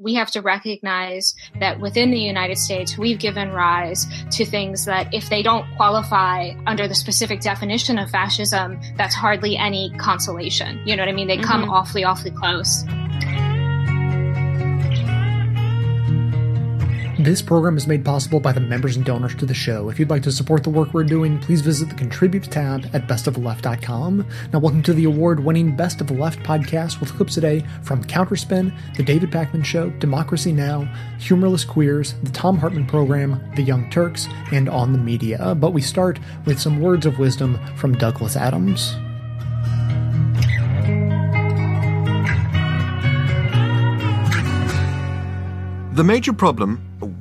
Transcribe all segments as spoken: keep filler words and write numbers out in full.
We have to recognize that within the United States, we've given rise to things that if they don't qualify under the specific definition of fascism, that's hardly any consolation. You know what I mean? They come mm-hmm. awfully, awfully close. This program is made possible by the members and donors to the show. If you'd like to support the work we're doing, please visit the Contribute tab at best of the left dot com. Now, welcome to the award-winning Best of the Left podcast with clips today from Counterspin, The David Pakman Show, Democracy Now!, Humorless Queers, The Tom Hartman Program, The Young Turks, and On the Media. But we start with some words of wisdom from Douglas Adams. The major problem,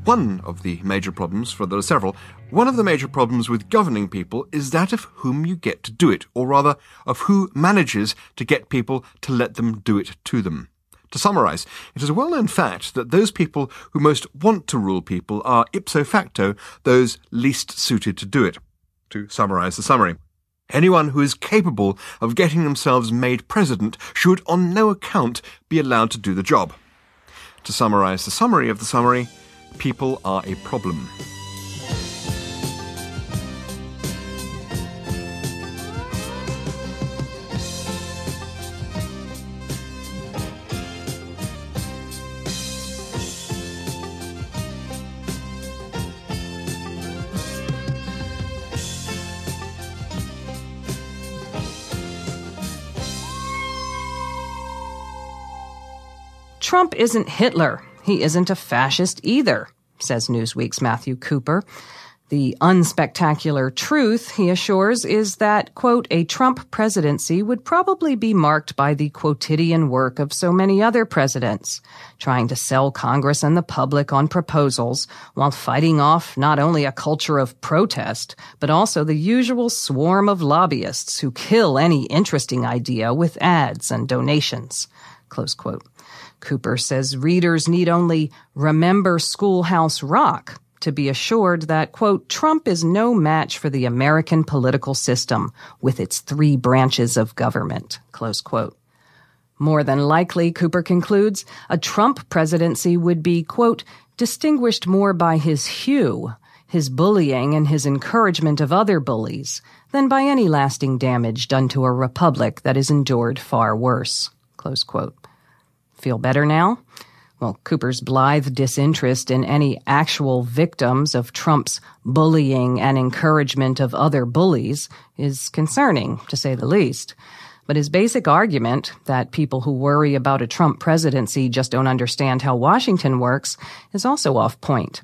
one of the major problems, for there are several, one of the major problems with governing people is that of whom you get to do it, or rather, of who manages to get people to let them do it to them. To summarise, it is a well-known fact that those people who most want to rule people are, ipso facto, those least suited to do it. To summarise the summary. Anyone who is capable of getting themselves made president should on no account be allowed to do the job. To summarise the summary of the summary, people are a problem. Trump isn't Hitler. He isn't a fascist either, says Newsweek's Matthew Cooper. The unspectacular truth, he assures, is that, quote, a Trump presidency would probably be marked by the quotidian work of so many other presidents, trying to sell Congress and the public on proposals while fighting off not only a culture of protest, but also the usual swarm of lobbyists who kill any interesting idea with ads and donations, close quote. Cooper says readers need only remember Schoolhouse Rock to be assured that, quote, Trump is no match for the American political system with its three branches of government, close quote. More than likely, Cooper concludes, a Trump presidency would be, quote, distinguished more by his hue, his bullying and his encouragement of other bullies, than by any lasting damage done to a republic that has endured far worse, close quote. Feel better now? Well, Cooper's blithe disinterest in any actual victims of Trump's bullying and encouragement of other bullies is concerning, to say the least. But his basic argument, that people who worry about a Trump presidency just don't understand how Washington works, is also off point.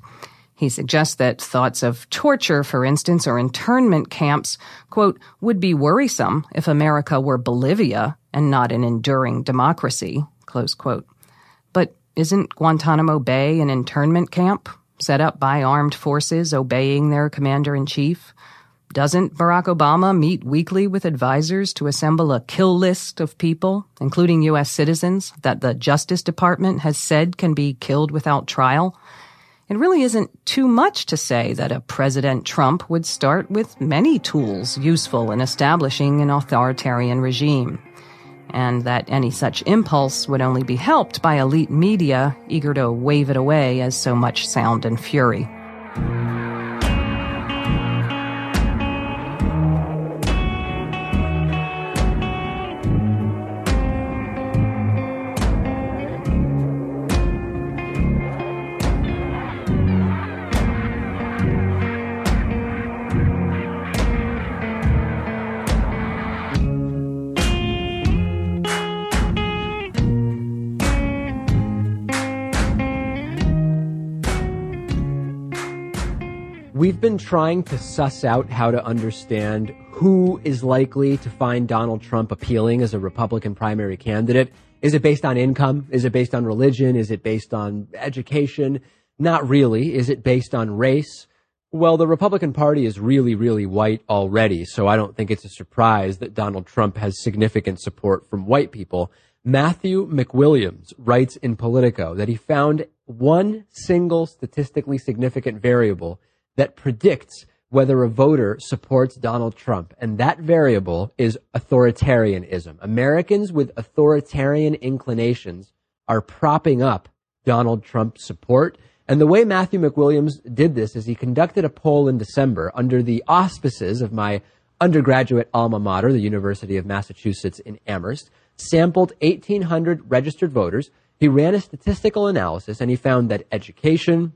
He suggests that thoughts of torture, for instance, or internment camps, quote, would be worrisome if America were Bolivia and not an enduring democracy, close quote. But isn't Guantanamo Bay an internment camp set up by armed forces obeying their commander-in-chief? Doesn't Barack Obama meet weekly with advisors to assemble a kill list of people, including U S citizens, that the Justice Department has said can be killed without trial? It really isn't too much to say that a President Trump would start with many tools useful in establishing an authoritarian regime, and that any such impulse would only be helped by elite media eager to wave it away as so much sound and fury. We've been trying to suss out how to understand who is likely to find Donald Trump appealing as a Republican primary candidate. Is it based on income? Is it based on religion? Is it based on education? Not really. Is it based on race? Well, the Republican Party is really, really white already, so I don't think it's a surprise that Donald Trump has significant support from white people. Matthew McWilliams writes in Politico that he found one single statistically significant variable that predicts whether a voter supports Donald Trump. And that variable is authoritarianism. Americans with authoritarian inclinations are propping up Donald Trump support. And the way Matthew McWilliams did this is he conducted a poll in December under the auspices of my undergraduate alma mater, the University of Massachusetts in Amherst, sampled eighteen hundred registered voters. He ran a statistical analysis, and he found that education,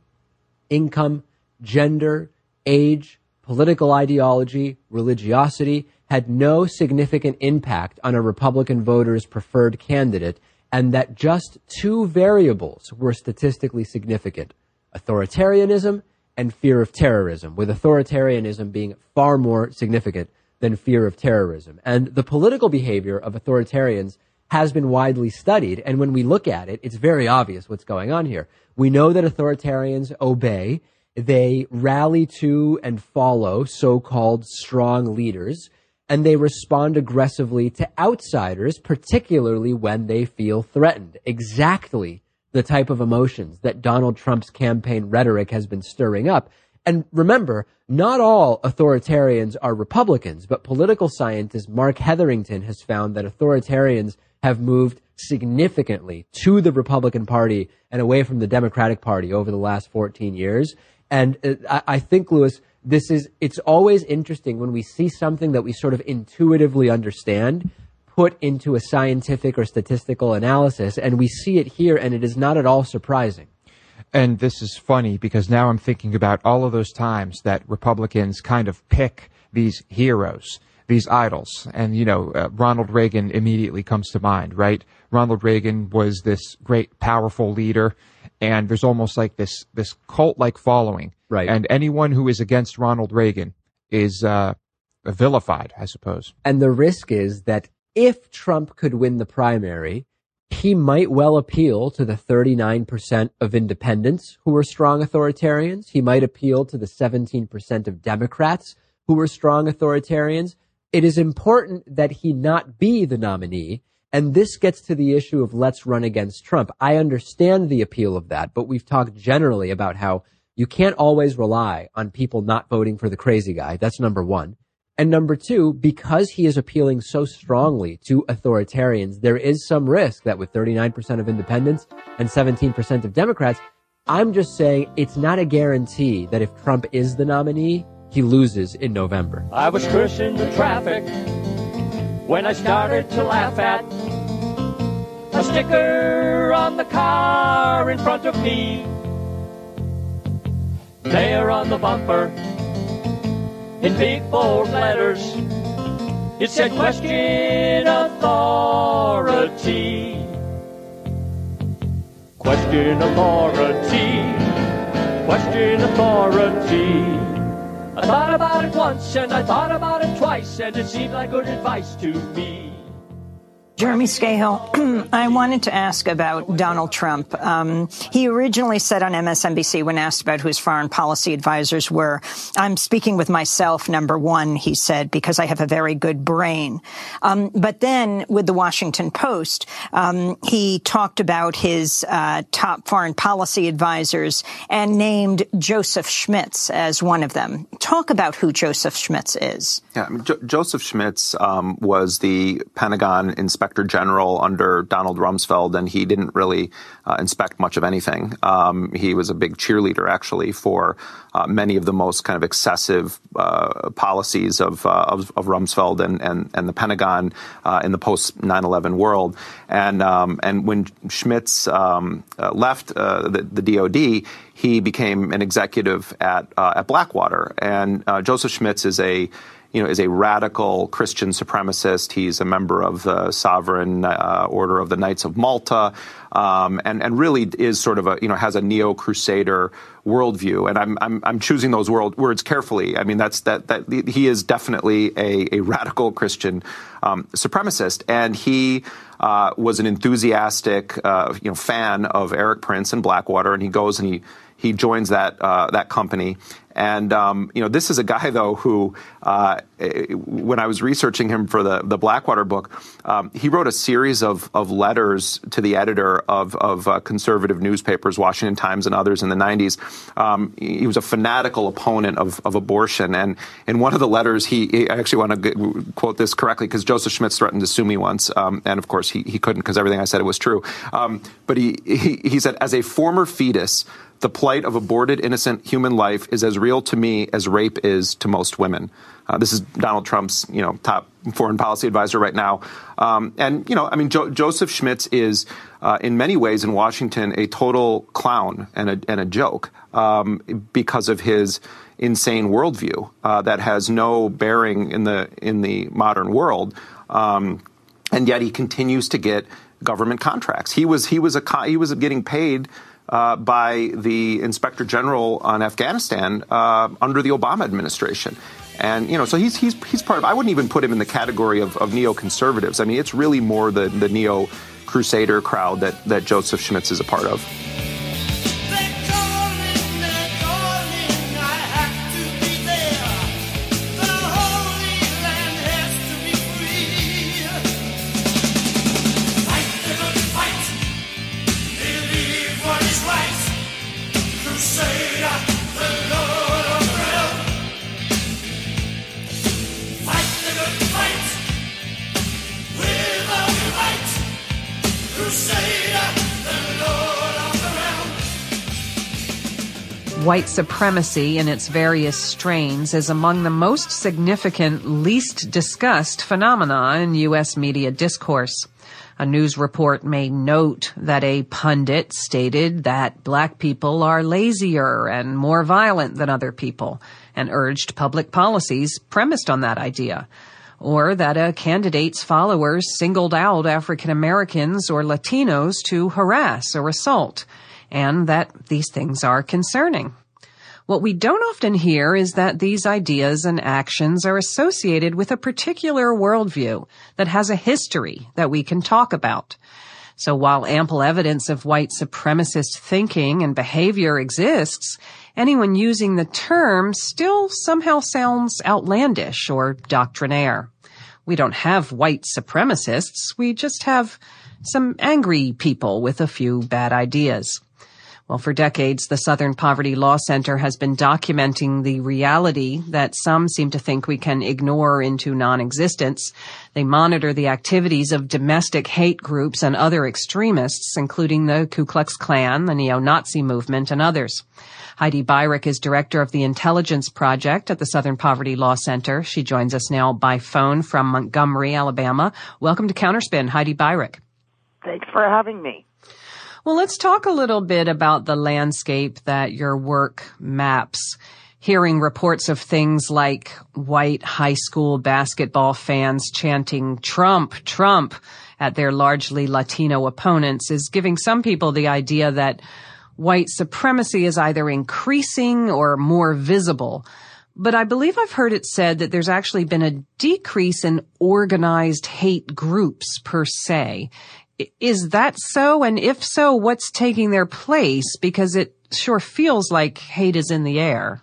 income, gender, age, political ideology, religiosity had no significant impact on a Republican voter's preferred candidate, and that just two variables were statistically significant: authoritarianism and fear of terrorism, with authoritarianism being far more significant than fear of terrorism. And the political behavior of authoritarians has been widely studied, and when we look at it, it's very obvious what's going on here. We know that authoritarians obey. They rally to and follow so-called strong leaders, and they respond aggressively to outsiders, particularly when they feel threatened. Exactly the type of emotions that Donald Trump's campaign rhetoric has been stirring up. And remember, not all authoritarians are Republicans, but political scientist Mark Hetherington has found that authoritarians have moved significantly to the Republican Party and away from the Democratic Party over the last fourteen years. And uh, I think, Lewis, this is, it's always interesting when we see something that we sort of intuitively understand put into a scientific or statistical analysis, and we see it here, and it is not at all surprising. And this is funny because now I'm thinking about all of those times that Republicans kind of pick these heroes, these idols. And, you know, uh, Ronald Reagan immediately comes to mind, right? Ronald Reagan was this great, powerful leader, and there's almost like this this cult-like following. Right. And anyone who is against Ronald Reagan is uh, vilified, I suppose. And the risk is that if Trump could win the primary, he might well appeal to the thirty-nine percent of independents who are strong authoritarians. He might appeal to the seventeen percent of Democrats who are strong authoritarians. It is important that he not be the nominee. And this gets to the issue of let's run against Trump. I understand the appeal of that, but we've talked generally about how you can't always rely on people not voting for the crazy guy. That's number one. And number two, because he is appealing so strongly to authoritarians, there is some risk that with thirty-nine percent of independents and seventeen percent of Democrats, I'm just saying it's not a guarantee that if Trump is the nominee, he loses in November. I was cursing the traffic when I started to laugh at a sticker on the car in front of me. There on the bumper, in big bold letters, it said question authority. Question authority. Question authority. I thought about it once, and I thought about it twice, and it seemed like good advice to me. Jeremy Scahill, I wanted to ask about Donald Trump. Um, he originally said on M S N B C, when asked about who his foreign policy advisors were, I'm speaking with myself, number one, he said, because I have a very good brain. Um, but then with the Washington Post, um, he talked about his uh, top foreign policy advisors and named Joseph Schmitz as one of them. Talk about who Joseph Schmitz is. Yeah, I mean, Jo- Joseph Schmitz um, was the Pentagon Inspector General under Donald Rumsfeld, and he didn't really uh, inspect much of anything. Um, he was a big cheerleader, actually, for uh, many of the most kind of excessive uh, policies of, uh, of of Rumsfeld and and, and the Pentagon uh, in the post nine eleven world. And um, and when Schmitz um, uh, left uh, the, the D O D, he became an executive at uh, at Blackwater. And uh, Joseph Schmitz is a you know, is a radical Christian supremacist. He's a member of the Sovereign uh, Order of the Knights of Malta, um, and and really is sort of a you know has a neo-crusader worldview. And I'm I'm, I'm choosing those world, words carefully. I mean, that's that that he is definitely a a radical Christian um, supremacist, and he uh, was an enthusiastic uh, you know fan of Eric Prince and Blackwater, and he goes and he he joins that uh, that company. And, um, you know, this is a guy, though, who uh, when I was researching him for the, the Blackwater book, um, he wrote a series of, of letters to the editor editor of, of uh, conservative newspapers, Washington Times and others in the nineties. Um, he was a fanatical opponent of, of abortion. And in one of the letters, he, he I actually want to g- quote this correctly, because Joseph Schmitz threatened to sue me once. Um, and of course, he, he couldn't, because everything I said was true. Um, but he, he, he said, as a former fetus, the plight of aborted innocent human life is as real to me as rape is to most women. Uh, this is Donald Trump's, you know, top foreign policy advisor right now. Um, and, you know, I mean, jo- Joseph Schmitz is uh, in many ways in Washington a total clown and a, and a joke um, because of his insane worldview uh, that has no bearing in the in the modern world. Um, and yet he continues to get government contracts. He was he was a he was getting paid Uh, by the Inspector General on Afghanistan uh, under the Obama administration. And, you know, so he's he's he's part of, I wouldn't even put him in the category of, of neoconservatives. I mean, it's really more the, the neo-crusader crowd that, that Joseph Schmitz is a part of. White supremacy in its various strains is among the most significant, least discussed phenomena in U S media discourse. A news report may note that a pundit stated that black people are lazier and more violent than other people and urged public policies premised on that idea, or that a candidate's followers singled out African Americans or Latinos to harass or assault, and that these things are concerning. What we don't often hear is that these ideas and actions are associated with a particular worldview that has a history that we can talk about. So while ample evidence of white supremacist thinking and behavior exists, anyone using the term still somehow sounds outlandish or doctrinaire. We don't have white supremacists, we just have some angry people with a few bad ideas. Well, for decades, the Southern Poverty Law Center has been documenting the reality that some seem to think we can ignore into non-existence. They monitor the activities of domestic hate groups and other extremists, including the Ku Klux Klan, the neo-Nazi movement, and others. Heidi Beirich is director of the Intelligence Project at the Southern Poverty Law Center. She joins us now by phone from Montgomery, Alabama. Welcome to Counterspin, Heidi Beirich. Thanks for having me. Well, let's talk a little bit about the landscape that your work maps. Hearing reports of things like white high school basketball fans chanting Trump, Trump at their largely Latino opponents is giving some people the idea that white supremacy is either increasing or more visible. But I believe I've heard it said that there's actually been a decrease in organized hate groups per se. Is that so? And if so, what's taking their place? Because it sure feels like hate is in the air.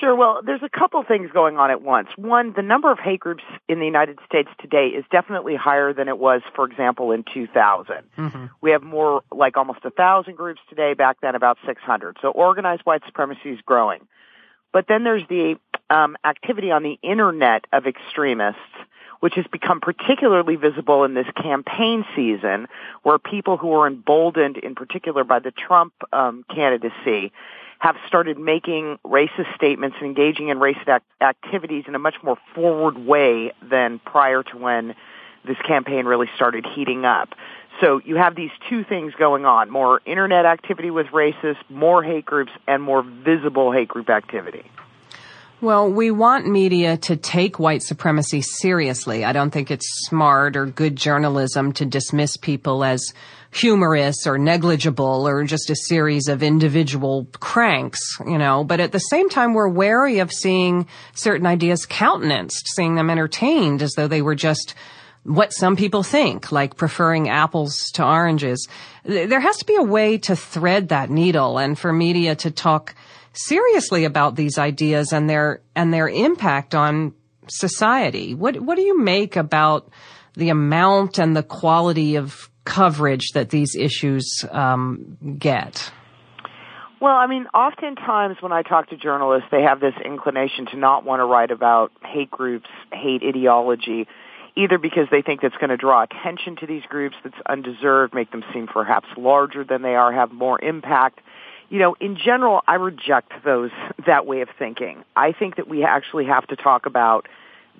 Sure. Well, there's a couple things going on at once. One, the number of hate groups in the United States today is definitely higher than it was, for example, in two thousand. Mm-hmm. We have more, like almost one thousand groups today, back then about six hundred. So organized white supremacy is growing. But then there's the um, activity on the internet of extremists, which has become particularly visible in this campaign season, where people who are emboldened in particular by the Trump um, candidacy have started making racist statements and engaging in racist act- activities in a much more forward way than prior to when this campaign really started heating up. So you have these two things going on, more internet activity with racists, more hate groups, and more visible hate group activity. Well, we want media to take white supremacy seriously. I don't think it's smart or good journalism to dismiss people as humorous or negligible or just a series of individual cranks, you know. But at the same time, we're wary of seeing certain ideas countenanced, seeing them entertained as though they were just what some people think, like preferring apples to oranges. There has to be a way to thread that needle and for media to talk seriously about these ideas and their and their impact on society. What what do you make about the amount and the quality of coverage that these issues um, get? Well, I mean, oftentimes when I talk to journalists, they have this inclination to not want to write about hate groups, hate ideology, either because they think that's going to draw attention to these groups that's undeserved, make them seem perhaps larger than they are, have more impact. You know, in general, I reject those, that way of thinking. I think that we actually have to talk about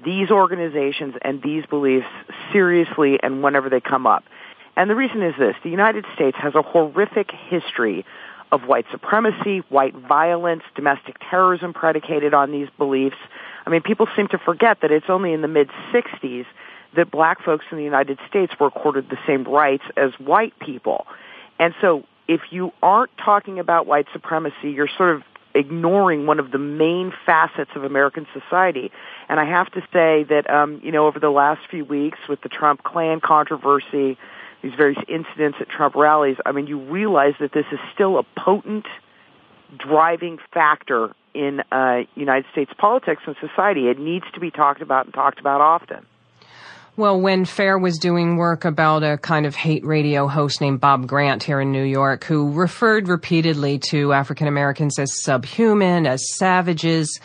these organizations and these beliefs seriously and whenever they come up. And the reason is this: the United States has a horrific history of white supremacy, white violence, domestic terrorism predicated on these beliefs. I mean, people seem to forget that it's only in the mid sixties that black folks in the United States were accorded the same rights as white people. And so if you aren't talking about white supremacy, you're sort of ignoring one of the main facets of American society. And I have to say that, um, you know, over the last few weeks with the Trump Klan controversy, these various incidents at Trump rallies, I mean, you realize that this is still a potent driving factor in uh, United States politics and society. It needs to be talked about and talked about often. Well, when FAIR was doing work about a kind of hate radio host named Bob Grant here in New York, who referred repeatedly to African Americans as subhuman, as savages,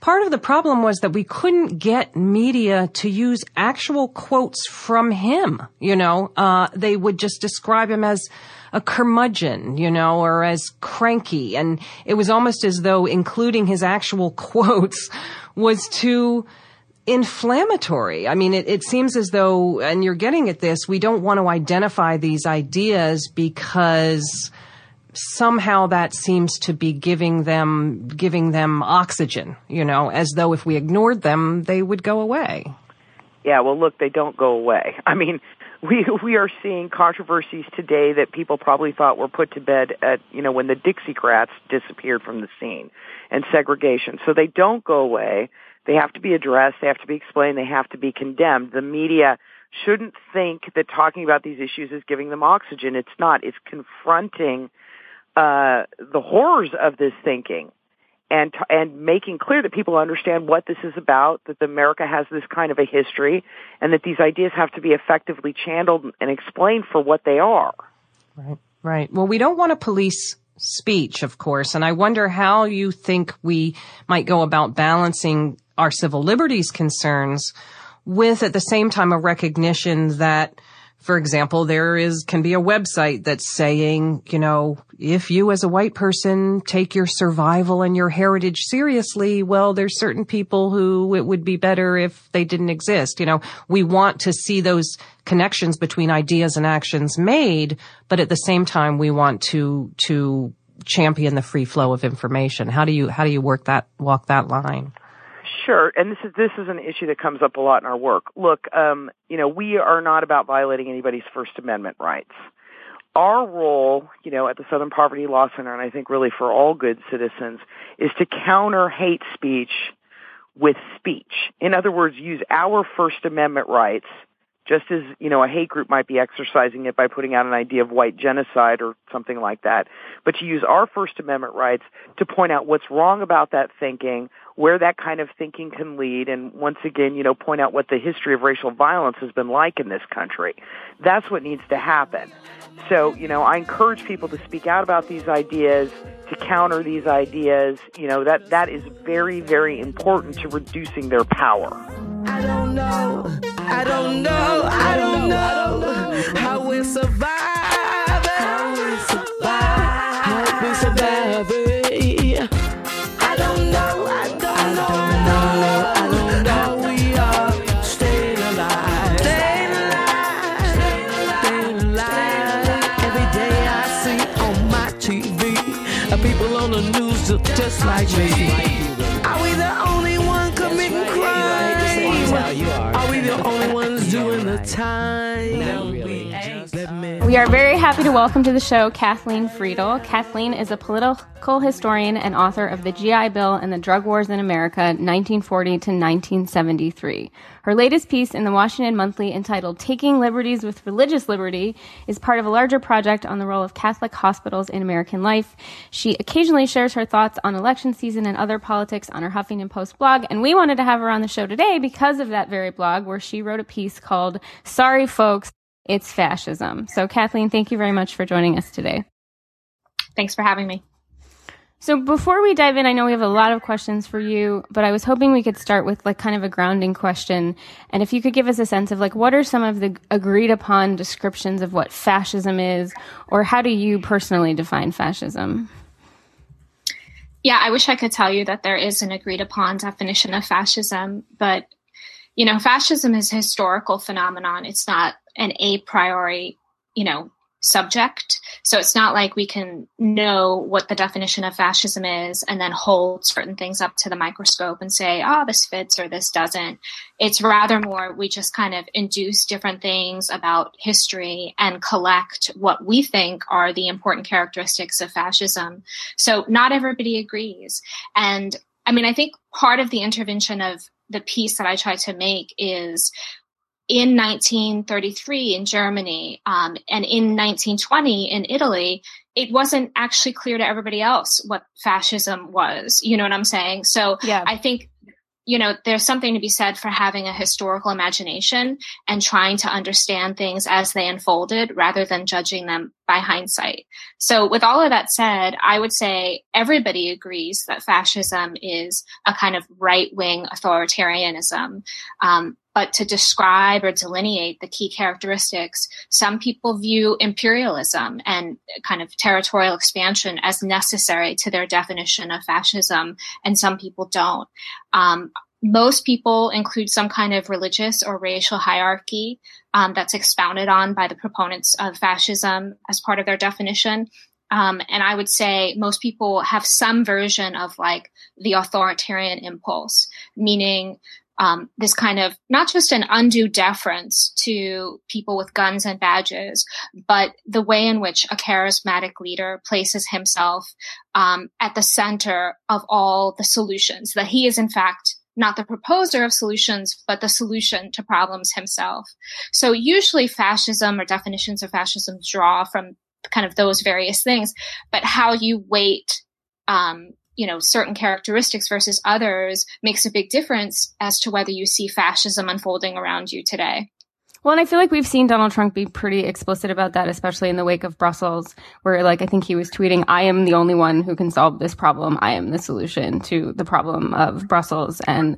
part of the problem was that we couldn't get media to use actual quotes from him, you know. Uh, they would just describe him as a curmudgeon, you know, or as cranky. And it was almost as though including his actual quotes was too inflammatory. I mean, it, it seems as though, and you're getting at this, we don't want to identify these ideas because somehow that seems to be giving them, giving them oxygen, you know, as though if we ignored them, they would go away. Yeah, well, look, they don't go away. I mean, we, we are seeing controversies today that people probably thought were put to bed at, you know, when the Dixiecrats disappeared from the scene and segregation. So they don't go away. They have to be addressed, they have to be explained, they have to be condemned. The media shouldn't think that talking about these issues is giving them oxygen. It's not. It's confronting uh the horrors of this thinking and and making clear that people understand what this is about, that America has this kind of a history, and that these ideas have to be effectively channeled and explained for what they are. Right, right. Well, we don't want to police speech, of course, and I wonder how you think we might go about balancing our civil liberties concerns with, at the same time, a recognition that, for example, there is, can be a website that's saying, you know, if you as a white person take your survival and your heritage seriously, well, there's certain people who it would be better if they didn't exist. You know, we want to see those connections between ideas and actions made, but at the same time, we want to, to champion the free flow of information. How do you, how do you work that, walk that line? Sure, and this is this is an issue that comes up a lot in our work. Look, um, you know, we are not about violating anybody's First Amendment rights. Our role, you know, at the Southern Poverty Law Center, and I think really for all good citizens, is to counter hate speech with speech. In other words, use our First Amendment rights, just as, you know, a hate group might be exercising it by putting out an idea of white genocide or something like that, but to use our First Amendment rights to point out what's wrong about that thinking, where that kind of thinking can lead, and once again, you know, point out what the history of racial violence has been like in this country. That's what needs to happen. So, you know, I encourage people to speak out about these ideas, to counter these ideas. You know, that that is very, very important to reducing their power. I don't know, I don't know, I don't know how we survive, how we survive, how we survive. I don't know, I don't know, I don't know how we are staying alive, staying alive, staying alive. Every day I see on my T V people on the news look just like me. Are we the only one committing crime? Are we the only ones doing the time? We are very happy to welcome to the show Kathleen Friedel. Kathleen is a political historian and author of The G I Bill and the Drug Wars in America, nineteen forty to nineteen seventy-three. Her latest piece in the Washington Monthly, entitled Taking Liberties with Religious Liberty, is part of a larger project on the role of Catholic hospitals in American life. She occasionally shares her thoughts on election season and other politics on her Huffington Post blog, and we wanted to have her on the show today because of that very blog, where she wrote a piece called Sorry Folks, it's fascism. So Kathleen, thank you very much for joining us today. Thanks for having me. So before we dive in, I know we have a lot of questions for you, but I was hoping we could start with like kind of a grounding question. And if you could give us a sense of like, what are some of the agreed upon descriptions of what fascism is, or how do you personally define fascism? Yeah, I wish I could tell you that there is an agreed upon definition of fascism, but you know, fascism is a historical phenomenon. It's not an a priori, you know, subject. So it's not like we can know what the definition of fascism is and then hold certain things up to the microscope and say, oh, this fits or this doesn't. It's rather more we just kind of induce different things about history and collect what we think are the important characteristics of fascism. So not everybody agrees. And I mean, I think part of the intervention of the piece that I try to make is in nineteen thirty-three in Germany um, and in nineteen twenty in Italy, it wasn't actually clear to everybody else what fascism was. You know what I'm saying? So yeah. I think, you know, there's something to be said for having a historical imagination and trying to understand things as they unfolded rather than judging them by hindsight. So with all of that said, I would say everybody agrees that fascism is a kind of right-wing authoritarianism. Um, But to describe or delineate the key characteristics, some people view imperialism and kind of territorial expansion as necessary to their definition of fascism, and some people don't. Um, most people include some kind of religious or racial hierarchy um, that's expounded on by the proponents of fascism as part of their definition. Um, and I would say most people have some version of like the authoritarian impulse, meaning Um, this kind of not just an undue deference to people with guns and badges, but the way in which a charismatic leader places himself um, at the center of all the solutions, that he is, in fact, not the proposer of solutions, but the solution to problems himself. So usually fascism or definitions of fascism draw from kind of those various things, but how you weight um you know, certain characteristics versus others makes a big difference as to whether you see fascism unfolding around you today. Well, and I feel like we've seen Donald Trump be pretty explicit about that, especially in the wake of Brussels, where like, I think he was tweeting, I am the only one who can solve this problem. I am the solution to the problem of Brussels. And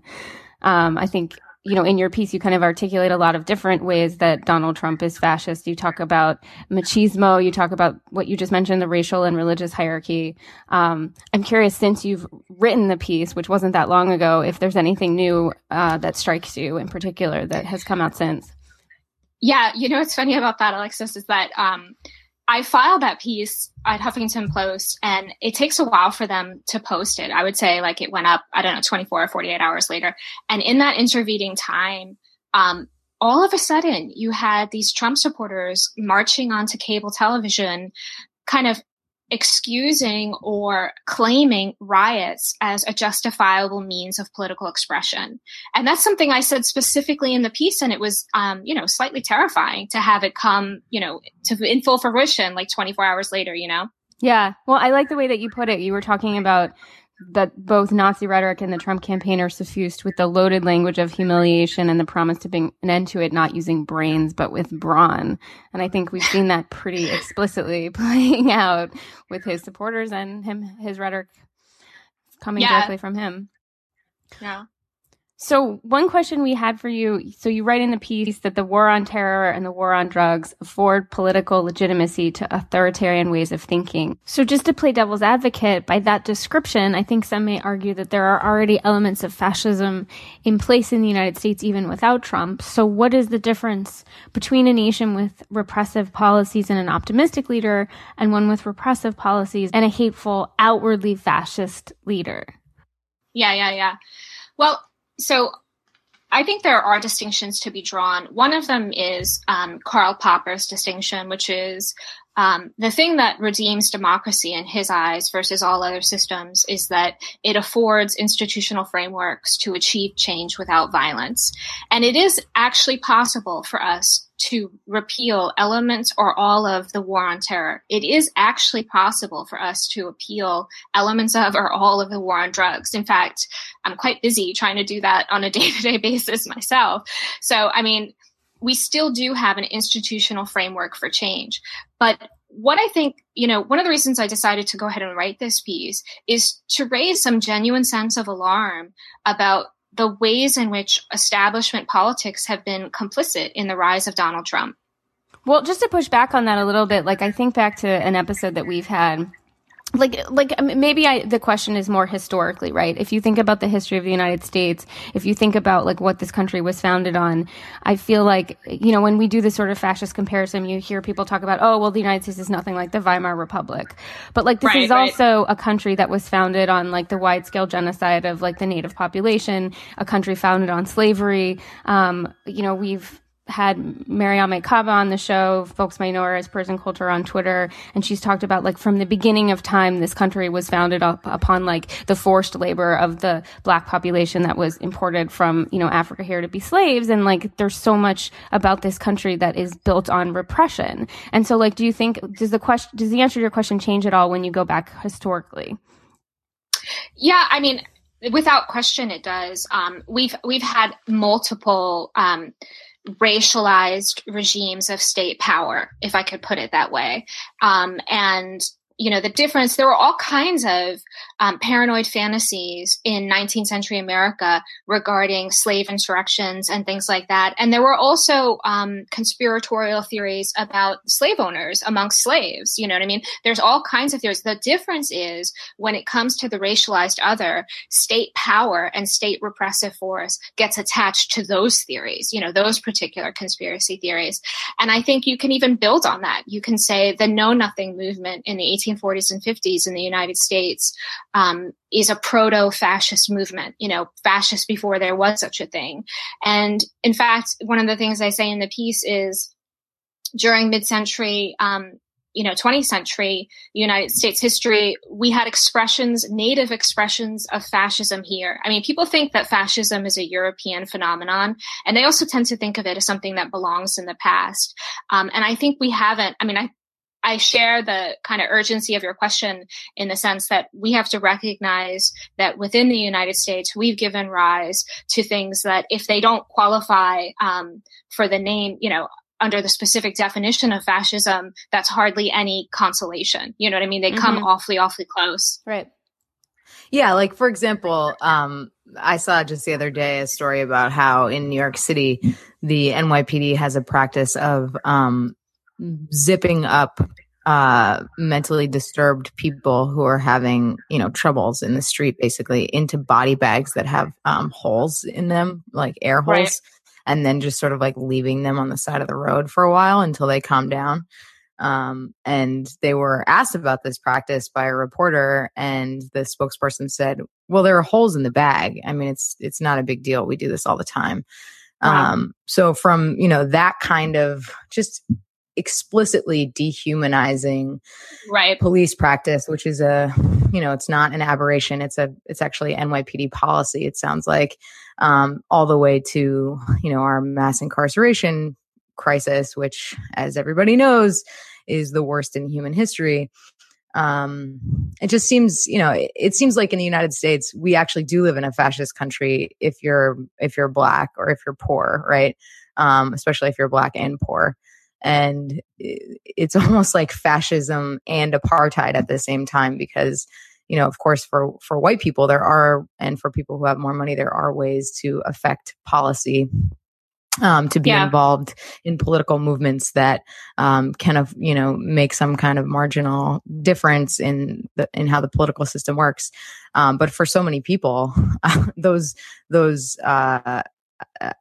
um, I think, you know, in your piece, you kind of articulate a lot of different ways that Donald Trump is fascist. You talk about machismo. You talk about what you just mentioned, the racial and religious hierarchy. Um, I'm curious, since you've written the piece, which wasn't that long ago, if there's anything new uh, that strikes you in particular that has come out since. Yeah, you know, what's funny about that, Alexis, is that um, I filed that piece at Huffington Post, and it takes a while for them to post it. I would say like it went up, I don't know, twenty-four or forty-eight hours later. And in that intervening time, um, all of a sudden you had these Trump supporters marching onto cable television, kind of excusing or claiming riots as a justifiable means of political expression. And that's something I said specifically in the piece. And it was, um, you know, slightly terrifying to have it come, you know, to in full fruition, like twenty-four hours later, you know? Yeah. Well, I like the way that you put it. You were talking about that both Nazi rhetoric and the Trump campaign are suffused with the loaded language of humiliation and the promise to bring an end to it, not using brains, but with brawn. And I think we've seen that pretty explicitly playing out with his supporters and him, his rhetoric coming yeah. directly from him. Yeah. So one question we had for you, so you write in the piece that the war on terror and the war on drugs afford political legitimacy to authoritarian ways of thinking. So just to play devil's advocate, by that description, I think some may argue that there are already elements of fascism in place in the United States, even without Trump. So what is the difference between a nation with repressive policies and an optimistic leader and one with repressive policies and a hateful, outwardly fascist leader? Yeah, yeah, yeah. Well, so I think there are distinctions to be drawn. One of them is um, Karl Popper's distinction, which is um, the thing that redeems democracy in his eyes versus all other systems is that it affords institutional frameworks to achieve change without violence. And it is actually possible for us to repeal elements or all of the war on terror. It is actually possible for us to repeal elements of or all of the war on drugs. In fact, I'm quite busy trying to do that on a day-to-day basis myself. So, I mean, we still do have an institutional framework for change. But what I think, you know, one of the reasons I decided to go ahead and write this piece is to raise some genuine sense of alarm about the ways in which establishment politics have been complicit in the rise of Donald Trump. Well, just to push back on that a little bit, like I think back to an episode that we've had, like like maybe I, the question is more historically, right? If you think about the history of the United States, if you think about like what this country was founded on, I feel like, you know, when we do this sort of fascist comparison, you hear people talk about, oh, well, the United States is nothing like the Weimar Republic. But like this right, is right. also a country that was founded on like the wide scale genocide of like the native population, a country founded on slavery. Um, you know, we've had Mariam Kaba on the show, folks may know her as Persian Culture on Twitter, and she's talked about, like, from the beginning of time, this country was founded up upon, like, the forced labor of the black population that was imported from, you know, Africa here to be slaves, and, like, there's so much about this country that is built on repression. And so, like, do you think, does the question, does the answer to your question change at all when you go back historically? Yeah, I mean, without question, it does. Um, we've, we've had multiple, um, racialized regimes of state power, if I could put it that way. Um, and, you know, the difference, there were all kinds of um, paranoid fantasies in nineteenth century America regarding slave insurrections and things like that. And there were also um, conspiratorial theories about slave owners amongst slaves. You know what I mean? There's all kinds of theories. The difference is when it comes to the racialized other, state power and state repressive force gets attached to those theories, you know, those particular conspiracy theories. And I think you can even build on that. You can say the Know Nothing movement in the eighteen forties and fifties in the United States um, is a proto-fascist movement, you know, fascist before there was such a thing. And in fact, one of the things I say in the piece is during mid-century, um, you know, twentieth century United States history, we had expressions, native expressions of fascism here. I mean, people think that fascism is a European phenomenon, and they also tend to think of it as something that belongs in the past. Um, and I think we haven't, I mean, I I share the kind of urgency of your question in the sense that we have to recognize that within the United States, we've given rise to things that if they don't qualify um, for the name, you know, under the specific definition of fascism, that's hardly any consolation. You know what I mean? They come mm-hmm. awfully, awfully close. Right. Yeah. Like, for example, um, I saw just the other day a story about how in New York City, the N Y P D has a practice of um, zipping up uh, mentally disturbed people who are having, you know, troubles in the street, basically into body bags that have um, holes in them, like air holes, right. and then just sort of like leaving them on the side of the road for a while until they calm down. Um, and they were asked about this practice by a reporter, and the spokesperson said, well, there are holes in the bag. I mean, it's, it's not a big deal. We do this all the time. Wow. Um, so from, you know, that kind of just explicitly dehumanizing right. police practice, which is a, you know, it's not an aberration. It's a, it's actually N Y P D policy. It sounds like, um, all the way to, you know, our mass incarceration crisis, which, as everybody knows, is the worst in human history. Um, it just seems, you know, it, it seems like in the United States, we actually do live in a fascist country. If you're, if you're black or if you're poor, right. Um, especially if you're black and poor. And it's almost like fascism and apartheid at the same time, because, you know, of course, for, for white people, there are, and for people who have more money, there are ways to affect policy, um, to be yeah. involved in political movements that um, kind of, you know, make some kind of marginal difference in the, in how the political system works. Um, but for so many people, those those uh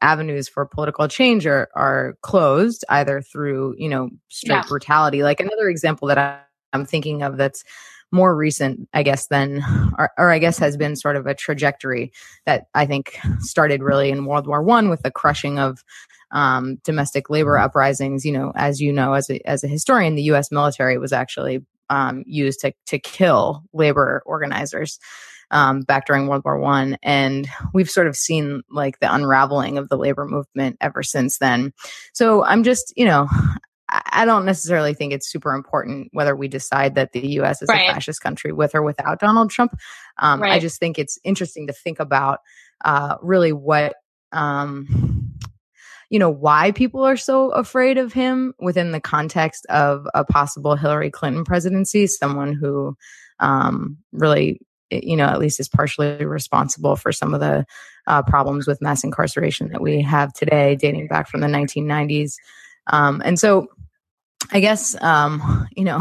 avenues for political change are, are closed either through, you know, straight yeah. brutality. Like another example that I, I'm thinking of that's more recent, I guess, than, or, or I guess has been sort of a trajectory that I think started really in World War One with the crushing of um, domestic labor uprisings. You know, as you know, as a, as a historian, the U S military was actually um, used to, to kill labor organizers. Um, back during World War One, and we've sort of seen like the unraveling of the labor movement ever since then. So I'm just, you know, I, I don't necessarily think it's super important whether we decide that the U S is right. a fascist country with or without Donald Trump. Um, right. I just think it's interesting to think about uh, really what, um, you know, why people are so afraid of him within the context of a possible Hillary Clinton presidency, someone who um, really, you know, at least is partially responsible for some of the uh, problems with mass incarceration that we have today, dating back from the nineteen nineties. Um, and so I guess, um, you know,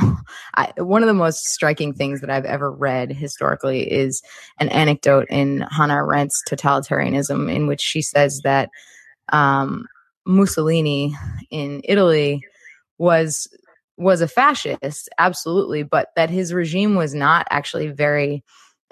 I, one of the most striking things that I've ever read historically is an anecdote in Hannah Arendt's Totalitarianism, in which she says that um, Mussolini in Italy was was a fascist, absolutely, but that his regime was not actually very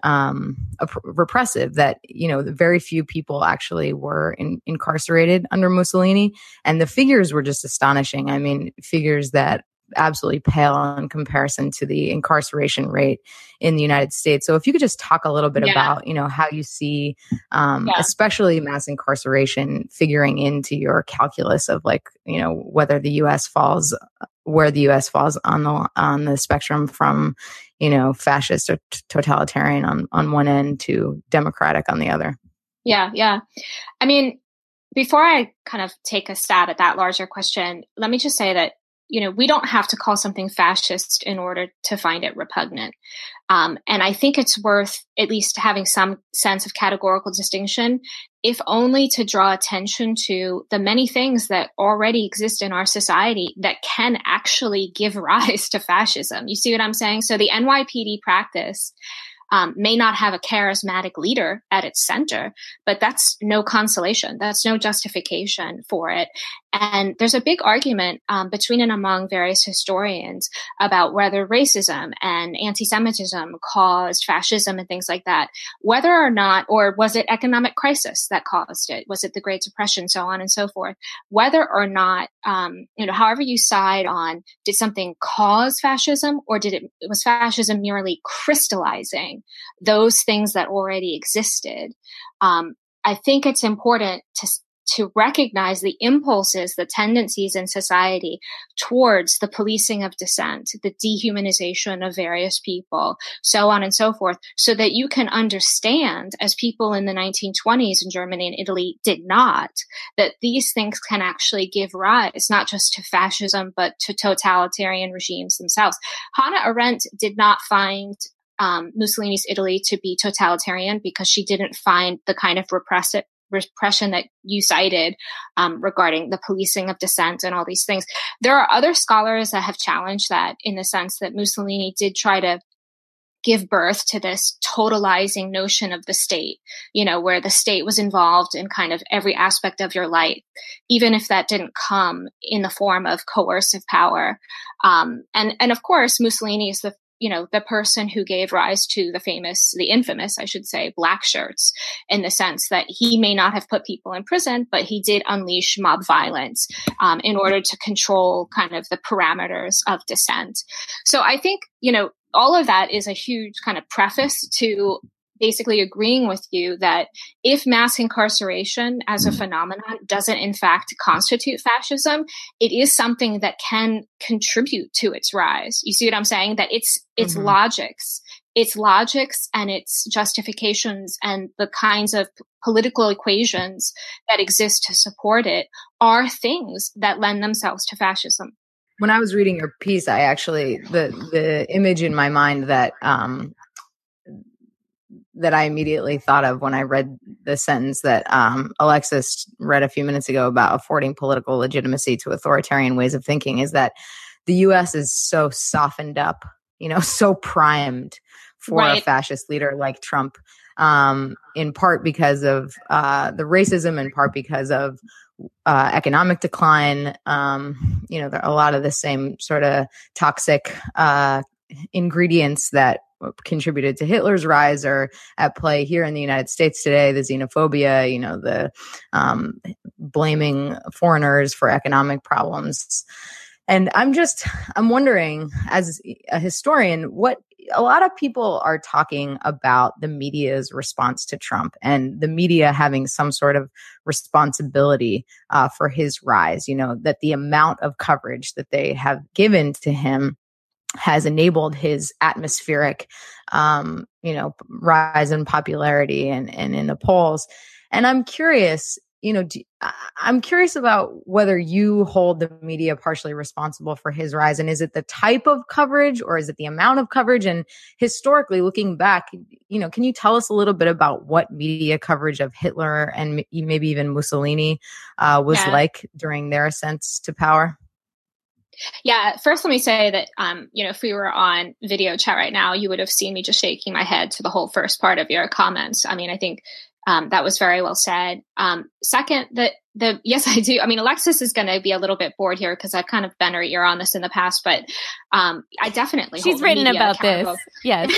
um, repressive, that, you know, very few people actually were in, incarcerated under Mussolini. And the figures were just astonishing. I mean, figures that absolutely pale in comparison to the incarceration rate in the United States. So if you could just talk a little bit yeah. about, you know, how you see, um, yeah. especially mass incarceration figuring into your calculus of, like, you know, whether the U S falls, where the U S falls on the, on the spectrum from, you know, fascist or t- totalitarian on, on one end to democratic on the other. Yeah. Yeah. I mean, before I kind of take a stab at that larger question, let me just say that, you know, we don't have to call something fascist in order to find it repugnant. Um, and I think it's worth at least having some sense of categorical distinction, if only to draw attention to the many things that already exist in our society that can actually give rise to fascism. You see what I'm saying? So the N Y P D practice um, may not have a charismatic leader at its center, but that's no consolation. That's no justification for it. And there's a big argument um, between and among various historians about whether racism and anti-Semitism caused fascism and things like that, whether or not, or was it economic crisis that caused it? Was it the Great Depression, so on and so forth? Whether or not, um, you know, however you side on, did something cause fascism, or did it, was fascism merely crystallizing those things that already existed? Um, I think it's important to to recognize the impulses, the tendencies in society towards the policing of dissent, the dehumanization of various people, so on and so forth, so that you can understand, as people in the nineteen twenties in Germany and Italy did not, that these things can actually give rise not just to fascism, but to totalitarian regimes themselves. Hannah Arendt did not find um, Mussolini's Italy to be totalitarian because she didn't find the kind of repressive repression that you cited um, regarding the policing of dissent and all these things. There are other scholars that have challenged that, in the sense that Mussolini did try to give birth to this totalizing notion of the state, you know, where the state was involved in kind of every aspect of your life, even if that didn't come in the form of coercive power. Um, and, and of course, Mussolini is the you know, the person who gave rise to the famous, the infamous, I should say, black shirts, in the sense that he may not have put people in prison, but he did unleash mob violence um, in order to control kind of the parameters of dissent. So I think, you know, all of that is a huge kind of preface to basically agreeing with you that if mass incarceration as a phenomenon doesn't in fact constitute fascism, it is something that can contribute to its rise. You see what I'm saying? That it's, it's mm-hmm. logics, its logics and its justifications and the kinds of p- political equations that exist to support it are things that lend themselves to fascism. When I was reading your piece, I actually, the, the image in my mind that, um, that I immediately thought of when I read the sentence that um, Alexis read a few minutes ago about affording political legitimacy to authoritarian ways of thinking, is that the U S is so softened up, you know, so primed for right. a fascist leader like Trump, um, in part because of uh, the racism, in part because of uh, economic decline. Um, you know, there are a lot of the same sort of toxic uh, ingredients that contributed to Hitler's rise are at play here in the United States today. The xenophobia, you know, the um, blaming foreigners for economic problems. And I'm just, I'm wondering, as a historian, what a lot of people are talking about the media's response to Trump and the media having some sort of responsibility uh, for his rise, you know, that the amount of coverage that they have given to him has enabled his atmospheric, um, you know, rise in popularity and, and in the polls. And I'm curious, you know, do, I'm curious about whether you hold the media partially responsible for his rise. And is it the type of coverage or is it the amount of coverage? And historically, looking back, you know, can you tell us a little bit about what media coverage of Hitler and maybe even Mussolini uh, was yeah. like during their ascents to power? Yeah. First, let me say that, um, you know, if we were on video chat right now, you would have seen me just shaking my head to the whole first part of your comments. I mean, I think um, that was very well said. Um, second, that the, yes, I do. I mean, Alexis is going to be a little bit bored here because I've kind of been her ear on this in the past, but um, I definitely, she's hold written about this. Yes.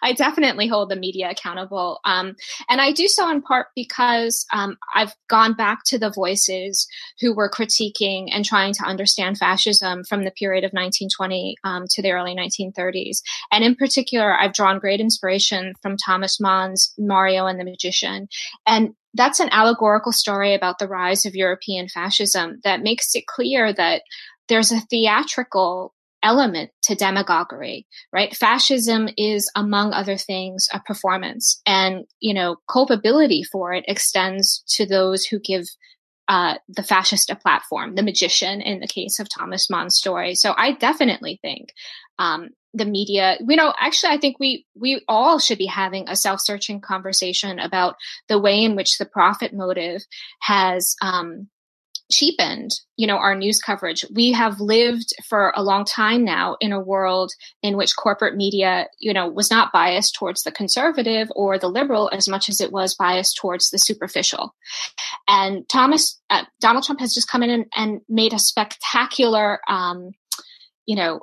I definitely hold the media accountable. Um, and I do so in part because um, I've gone back to the voices who were critiquing and trying to understand fascism from the period of nineteen twenty um, to the early nineteen thirties. And in particular, I've drawn great inspiration from Thomas Mann's Mario and the Magician. And that's an allegorical story about the rise of European fascism that makes it clear that there's a theatrical element to demagoguery, right? Fascism is, among other things, a performance. And, you know, culpability for it extends to those who give uh, the fascist a platform, the magician in the case of Thomas Mann's story. So I definitely think um, the media, you know, actually, I think we we all should be having a self-searching conversation about the way in which the profit motive has um cheapened, you know, our news coverage. We have lived for a long time now in a world in which corporate media, you know, was not biased towards the conservative or the liberal as much as it was biased towards the superficial. And Thomas, uh, Donald Trump has just come in and, and made a spectacular, um, you know,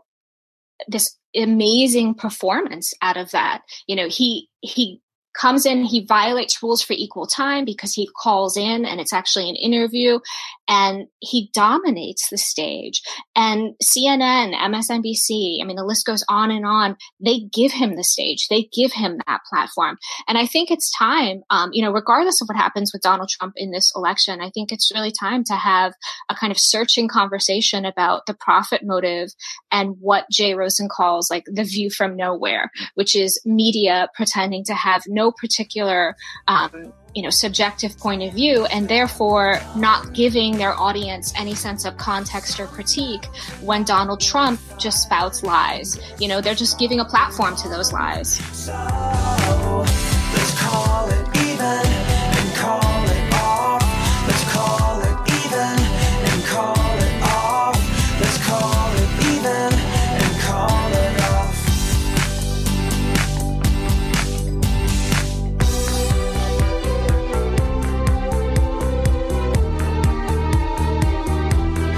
this amazing performance out of that. You know, he, he, comes in, he violates rules for equal time because he calls in and it's actually an interview, and he dominates the stage. And C N N, M S N B C, I mean, the list goes on and on. They give him the stage. They give him that platform. And I think it's time, um, you know, regardless of what happens with Donald Trump in this election, I think it's really time to have a kind of searching conversation about the profit motive and what Jay Rosen calls like the view from nowhere, which is media pretending to have no particular, um, you know, subjective point of view, and therefore not giving their audience any sense of context or critique when Donald Trump just spouts lies. You know, they're just giving a platform to those lies. So, let's call it even and call it off. Let's call it even and call it off. Let's call it even and call it off.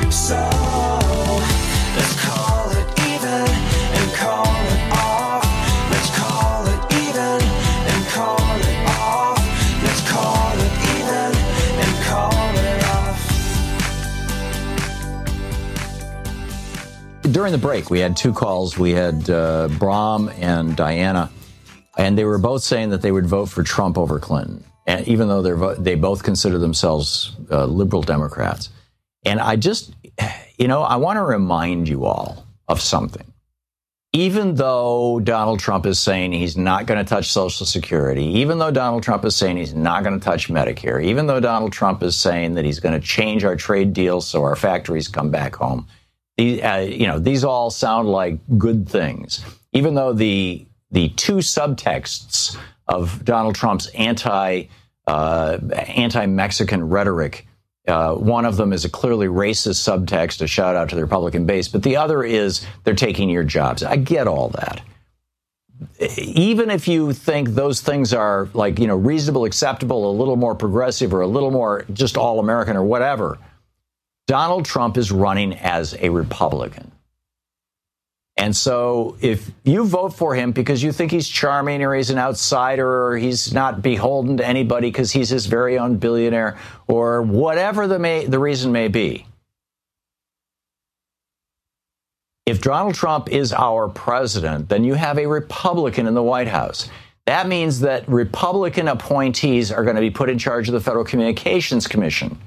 So let's call it even and call it off. Let's call it even and call it off. Let's call it even and call it off. During the break, we had two calls. We had uh, Brahm and Diana, and they were both saying that they would vote for Trump over Clinton, and even though they're vo- they both consider themselves uh, liberal Democrats. And I just, you know, I want to remind you all of something. Even though Donald Trump is saying he's not going to touch Social Security, even though Donald Trump is saying he's not going to touch Medicare, even though Donald Trump is saying that he's going to change our trade deals so our factories come back home, these, uh, you know, these all sound like good things. Even though the the two subtexts of Donald Trump's anti uh, anti-Mexican rhetoric. Uh, one of them is a clearly racist subtext, a shout out to the Republican base, but the other is they're taking your jobs. I get all that. Even if you think those things are like, you know, reasonable, acceptable, a little more progressive or a little more just all American or whatever, Donald Trump is running as a Republican. And so if you vote for him because you think he's charming or he's an outsider or he's not beholden to anybody because he's his very own billionaire or whatever the may, the reason may be, if Donald Trump is our president, then you have a Republican in the White House. That means that Republican appointees are going to be put in charge of the Federal Communications Commission,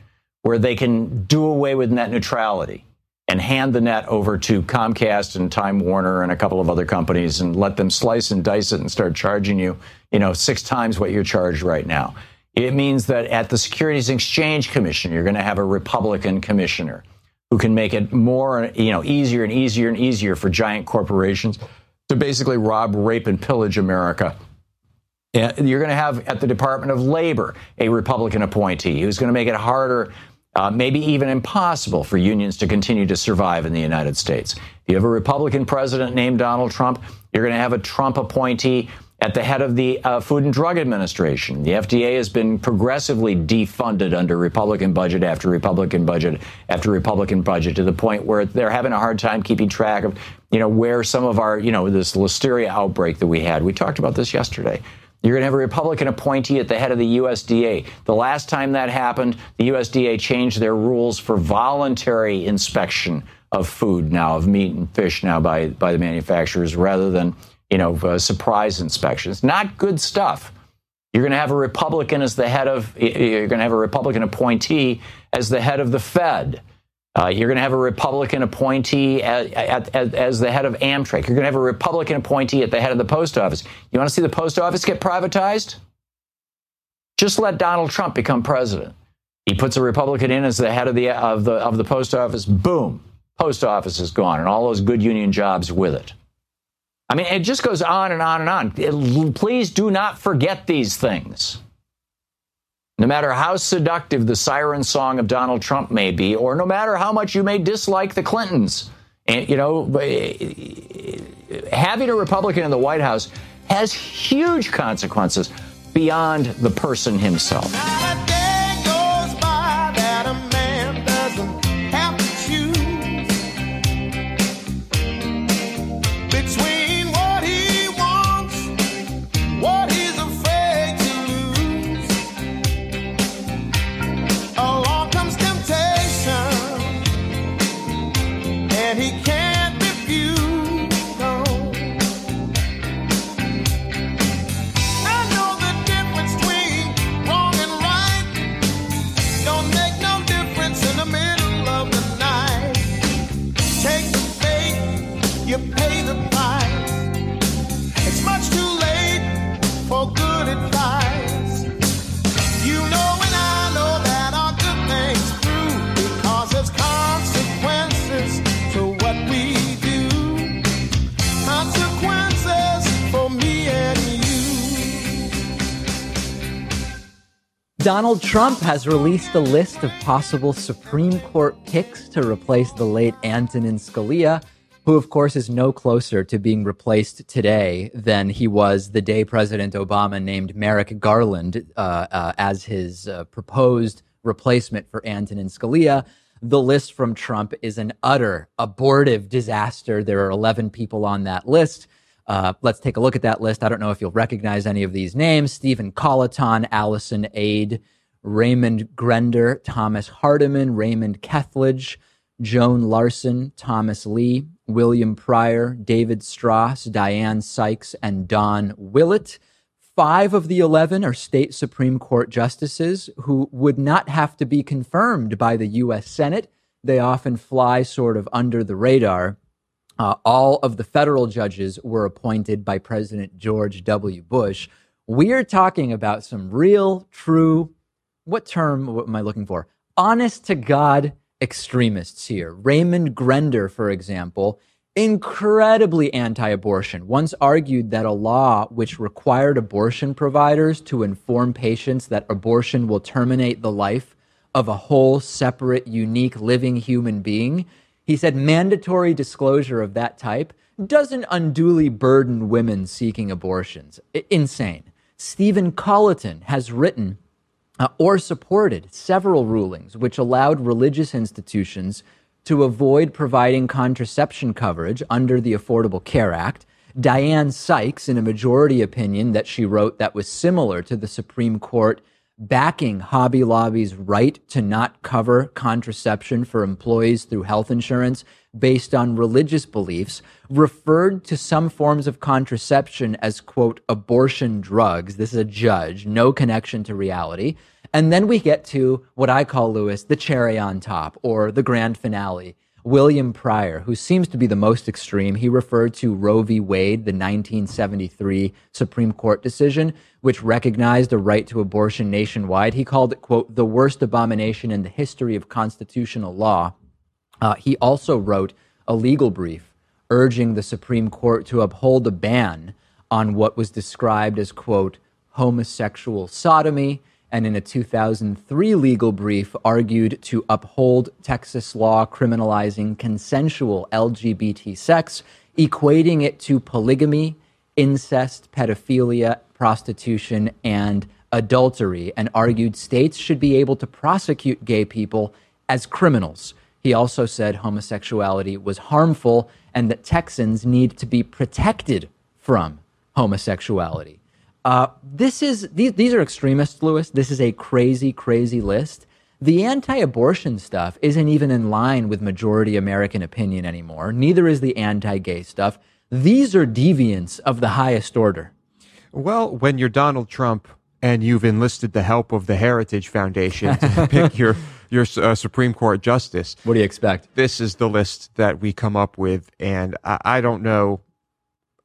where they can do away with net neutrality and hand the net over to Comcast and Time Warner and a couple of other companies and let them slice and dice it and start charging you, you know, six times what you're charged right now. It means that at the Securities and Exchange Commission, you're going to have a Republican commissioner who can make it more, you know, easier and easier and easier for giant corporations to basically rob, rape, and pillage America. And you're going to have at the Department of Labor a Republican appointee who's going to make it harder, uh, maybe even impossible, for unions to continue to survive in the United States. If you have a Republican president named Donald Trump, you're going to have a Trump appointee at the head of the uh, Food and Drug Administration. The F D A has been progressively defunded under Republican budget after Republican budget after Republican budget, to the point where they're having a hard time keeping track of, you know, where some of our, you know, this listeria outbreak that we had. We talked about this yesterday. You're going to have a Republican appointee at the head of the U S D A. The last time that happened, the U S D A changed their rules for voluntary inspection of food now, of meat and fish now by, by the manufacturers, rather than, you know, uh, surprise inspections. Not good stuff. You're going to have a Republican as the head of, you're going to have a Republican appointee as the head of the Fed. Uh, you're going to have a Republican appointee at, at, at, as the head of Amtrak. You're going to have a Republican appointee at the head of the post office. You want to see the post office get privatized? Just let Donald Trump become president. He puts a Republican in as the head of the of the of the post office. Boom, post office is gone, and all those good union jobs with it. I mean, it just goes on and on and on. It, please do not forget these things. No matter how seductive the siren song of Donald Trump may be, or no matter how much you may dislike the Clintons, and, you know, having a Republican in the White House has huge consequences beyond the person himself. Donald Trump has released a list of possible Supreme Court picks to replace the late Antonin Scalia, who, of course, is no closer to being replaced today than he was the day President Obama named Merrick Garland uh, uh, as his uh, proposed replacement for Antonin Scalia. The list from Trump is an utter abortive disaster. There are eleven people on that list. Uh, let's take a look at that list. I don't know if you'll recognize any of these names. Stephen Colleton, Allison Aide, Raymond Grender, Thomas Hardiman, Raymond Kethledge, Joan Larson, Thomas Lee, William Pryor, David Strauss, Diane Sykes, and Don Willett. Five of the eleven are state Supreme Court justices who would not have to be confirmed by the U S Senate. They often fly sort of under the radar. Uh, all of the federal judges were appointed by President George W. Bush. We are talking about some real, true, what term what am I looking for? honest to God extremists here. Raymond Grender, for example, incredibly anti-abortion, once argued that a law which required abortion providers to inform patients that abortion will terminate the life of a whole, separate, unique, living human being. He said mandatory disclosure of that type doesn't unduly burden women seeking abortions. I- insane. Stephen Colleton has written uh, or supported several rulings which allowed religious institutions to avoid providing contraception coverage under the Affordable Care Act. Diane Sykes, in a majority opinion that she wrote that was similar to the Supreme Court backing Hobby Lobby's right to not cover contraception for employees through health insurance based on religious beliefs, referred to some forms of contraception as, quote, abortion drugs. This is a judge, no connection to reality. And then we get to what I call, Lewis, the cherry on top, or the grand finale, William Pryor, who seems to be the most extreme, he referred to Roe v. Wade, the nineteen seventy-three Supreme Court decision, which recognized a right to abortion nationwide. He called it, quote, the worst abomination in the history of constitutional law. Uh, he also wrote a legal brief urging the Supreme Court to uphold a ban on what was described as, quote, homosexual sodomy, and in a two thousand three legal brief argued to uphold Texas law criminalizing consensual L G B T sex, equating it to polygamy, incest, pedophilia, prostitution, and adultery, and argued states should be able to prosecute gay people as criminals. He also said homosexuality was harmful and that Texans need to be protected from homosexuality. Uh, this is these, these are extremists, Lewis. This is a crazy, crazy list. The anti-abortion stuff isn't even in line with majority American opinion anymore. Neither is the anti-gay stuff. These are deviants of the highest order. Well, when you're Donald Trump and you've enlisted the help of the Heritage Foundation to pick your your uh, Supreme Court justice, what do you expect? This is the list that we come up with, and I, I don't know.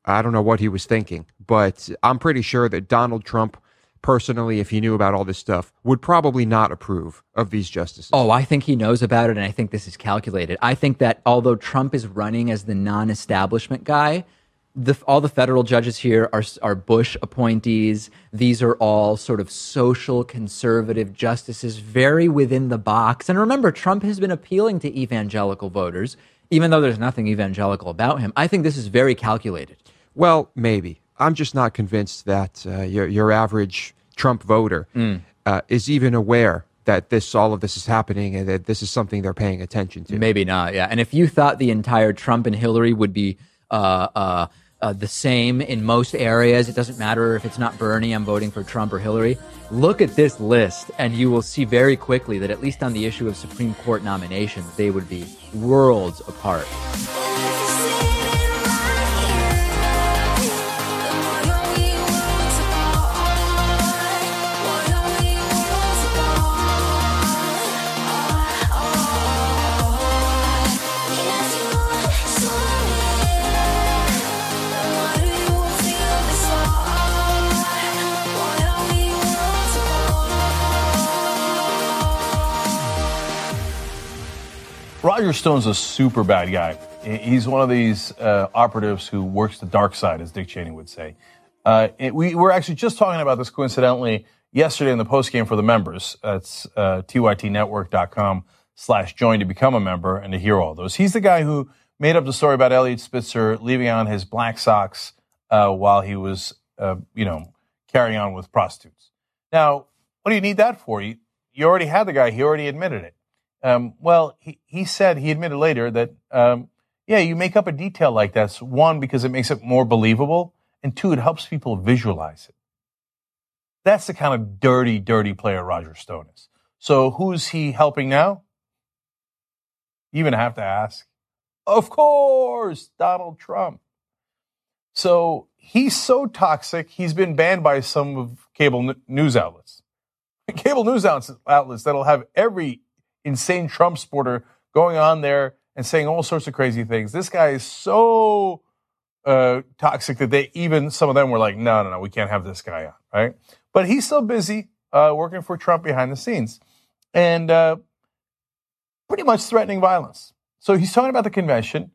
I don't know what he was thinking, but I'm pretty sure that Donald Trump, personally, if he knew about all this stuff, would probably not approve of these justices. Oh, I think he knows about it, and I think this is calculated. I think that although Trump is running as the non-establishment guy, the, all the federal judges here are, are Bush appointees. These are all sort of social conservative justices, very within the box. And remember, Trump has been appealing to evangelical voters, even though there's nothing evangelical about him. I think this is very calculated. Well, maybe. I'm just not convinced that uh, your, your average Trump voter mm. uh, is even aware that this all of this is happening and that this is something they're paying attention to. Maybe not, yeah. And if you thought the entire Trump and Hillary would be uh, uh, uh, the same in most areas, it doesn't matter if it's not Bernie, I'm voting for Trump or Hillary, look at this list and you will see very quickly that at least on the issue of Supreme Court nominations, they would be worlds apart. Roger Stone's a super bad guy. He's one of these uh, operatives who works the dark side, as Dick Cheney would say. Uh, it, we were actually just talking about this coincidentally yesterday in the postgame for the members. That's uh, tytnetwork.com slash join to become a member and to hear all those. He's the guy who made up the story about Elliot Spitzer leaving on his black socks uh, while he was, uh, you know, carrying on with prostitutes. Now, what do you need that for? You, you already had the guy. He already admitted it. Um, well, he, he said, he admitted later that, um, yeah, you make up a detail like that. So one, because it makes it more believable. And two, it helps people visualize it. That's the kind of dirty, dirty player Roger Stone is. So who's he helping now? You even have to ask. Of course, Donald Trump. So he's so toxic, he's been banned by some of cable n- news outlets. Cable news outlets that'll have every insane Trump supporter going on there and saying all sorts of crazy things. This guy is so uh, toxic that they even some of them were like, no, no, no, we can't have this guy on, right? But he's still busy uh, working for Trump behind the scenes and uh, pretty much threatening violence. So he's talking about the convention,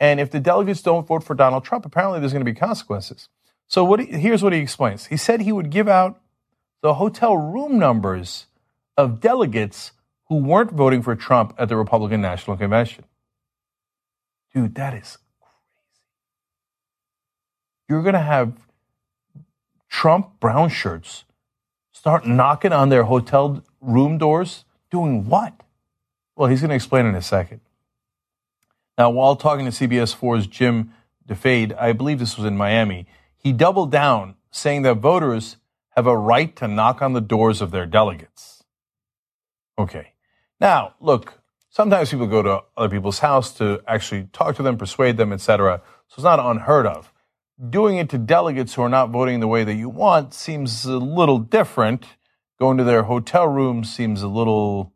and if the delegates don't vote for Donald Trump, apparently there's going to be consequences. So what he, here's what he explains. He said he would give out the hotel room numbers of delegates who weren't voting for Trump at the Republican National Convention. Dude, that is crazy. You're going to have Trump brown shirts start knocking on their hotel room doors doing what? Well, he's going to explain in a second. Now, while talking to C B S four's Jim DeFade, I believe this was in Miami, he doubled down saying that voters have a right to knock on the doors of their delegates. Okay. Now, look, sometimes people go to other people's house to actually talk to them, persuade them, et cetera. So it's not unheard of. Doing it to delegates who are not voting the way that you want seems a little different. Going to their hotel room seems a little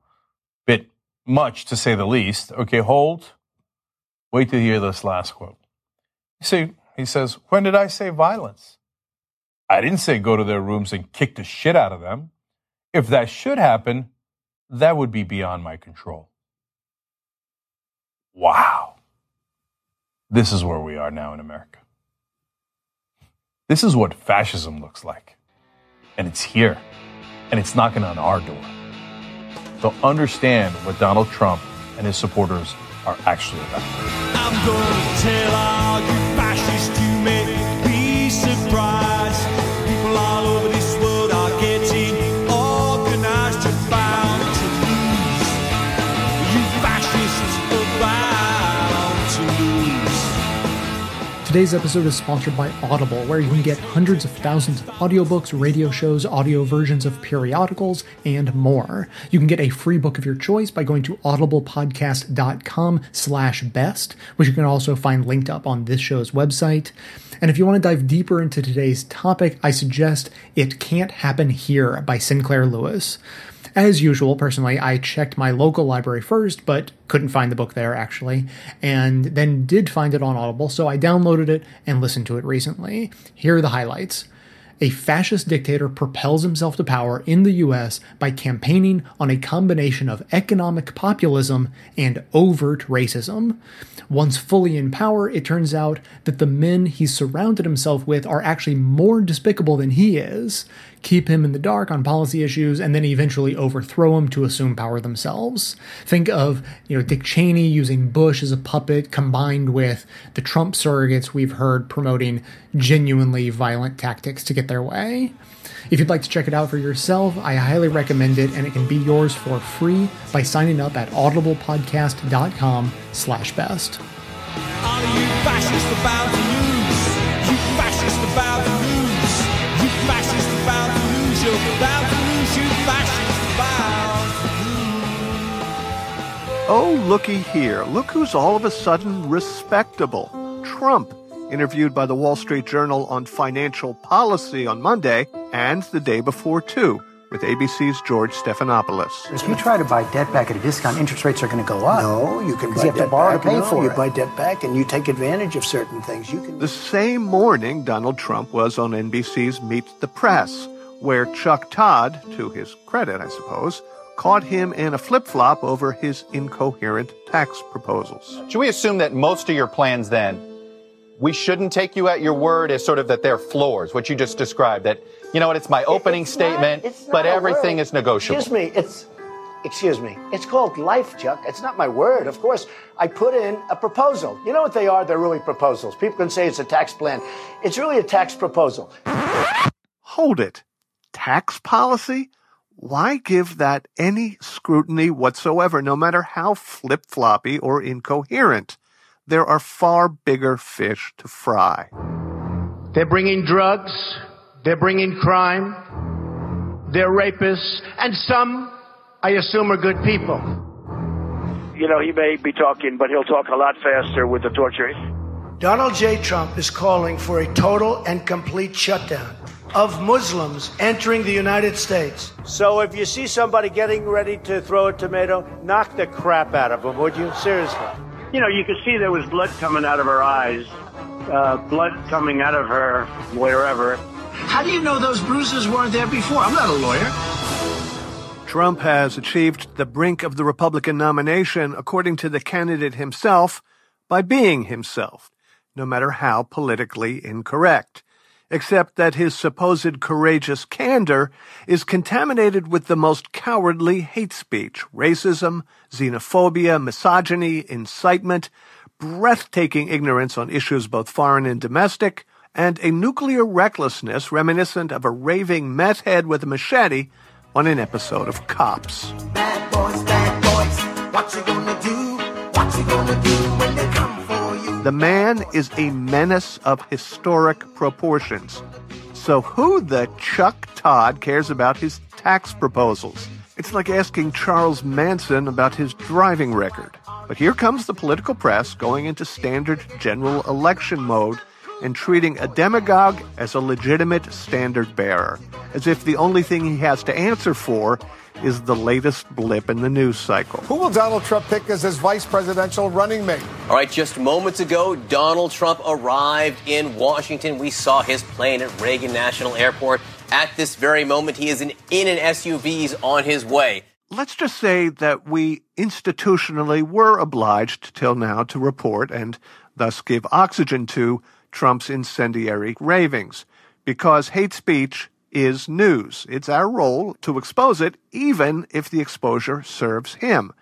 bit much, to say the least. Okay, hold. Wait to hear this last quote. You see, he says, when did I say violence? I didn't say go to their rooms and kick the shit out of them. If that should happen, that would be beyond my control. Wow. This is where we are now in America. This is what fascism looks like. And it's here. And it's knocking on our door. So understand what Donald Trump and his supporters are actually about. I'm going to tell all you fascists you may be surprised. People all over this world are getting organized and bound to lose. You fascists are bound to lose. Today's episode is sponsored by Audible, where you can get hundreds of thousands of audiobooks, radio shows, audio versions of periodicals, and more. You can get a free book of your choice by going to audiblepodcast.com slash best, which you can also find linked up on this show's website. And if you want to dive deeper into today's topic, I suggest It Can't Happen Here by Sinclair Lewis. As usual, personally, I checked my local library first, but couldn't find the book there, actually, and then did find it on Audible, so I downloaded it and listened to it recently. Here are the highlights. A fascist dictator propels himself to power in the U S by campaigning on a combination of economic populism and overt racism. Once fully in power, it turns out that the men he's surrounded himself with are actually more despicable than he is, keep him in the dark on policy issues, and then eventually overthrow him to assume power themselves. Think of, you know, Dick Cheney using Bush as a puppet, combined with the Trump surrogates we've heard promoting genuinely violent tactics to get their way. If you'd like to check it out for yourself, I highly recommend it, and it can be yours for free by signing up at audiblepodcast.com slash best. Are you fascist about to lose? You fascist about to lose. You fascist about to lose. You're about to lose. You fascist about to lose. Oh, looky here. Look who's all of a sudden respectable. Trump. Interviewed by the Wall Street Journal on financial policy on Monday and the day before, too, with A B C's George Stephanopoulos. If you try to buy debt back at a discount, interest rates are going to go up. No, you can buy you have debt to borrow back. To pay no, for you it. buy debt back and you take advantage of certain things. You can. The same morning, Donald Trump was on N B C's Meet the Press, where Chuck Todd, to his credit, I suppose, caught him in a flip-flop over his incoherent tax proposals. Should we assume that most of your plans then we shouldn't take you at your word as sort of that they're floors, what you just described, that, you know what, it's my opening it's statement, not, not but everything word. is negotiable. Excuse me, it's, excuse me, it's called life, Chuck. It's not my word. Of course, I put in a proposal. You know what they are? They're really proposals. People can say it's a tax plan. It's really a tax proposal. Hold it. Tax policy? Why give that any scrutiny whatsoever, no matter how flip-floppy or incoherent? There are far bigger fish to fry. They're bringing drugs. They're bringing crime. They're rapists. And some, I assume, are good people. You know, he may be talking, but he'll talk a lot faster with the torture. Donald J. Trump is calling for a total and complete shutdown of Muslims entering the United States. So if you see somebody getting ready to throw a tomato, knock the crap out of them, would you? Seriously. You know, you could see there was blood coming out of her eyes, uh, blood coming out of her wherever. How do you know those bruises weren't there before? I'm not a lawyer. Trump has achieved the brink of the Republican nomination, according to the candidate himself, by being himself, no matter how politically incorrect, except that his supposed courageous candor is contaminated with the most cowardly hate speech, racism, xenophobia, misogyny, incitement, breathtaking ignorance on issues both foreign and domestic, and a nuclear recklessness reminiscent of a raving meth head with a machete on an episode of Cops. Bad boys, bad boys, what you gonna do? What you gonna do when they come? The man is a menace of historic proportions. So who the Chuck Todd cares about his tax proposals? It's like asking Charles Manson about his driving record. But here comes the political press going into standard general election mode and treating a demagogue as a legitimate standard bearer, as if the only thing he has to answer for is the latest blip in the news cycle. Who will Donald Trump pick as his vice presidential running mate? All right, just moments ago, Donald Trump arrived in Washington. We saw his plane at Reagan National Airport. At this very moment, he is in, in an S U V on his way. Let's just say that we institutionally were obliged till now to report and thus give oxygen to Trump's incendiary ravings, because hate speech is news. It's our role to expose it, even if the exposure serves him.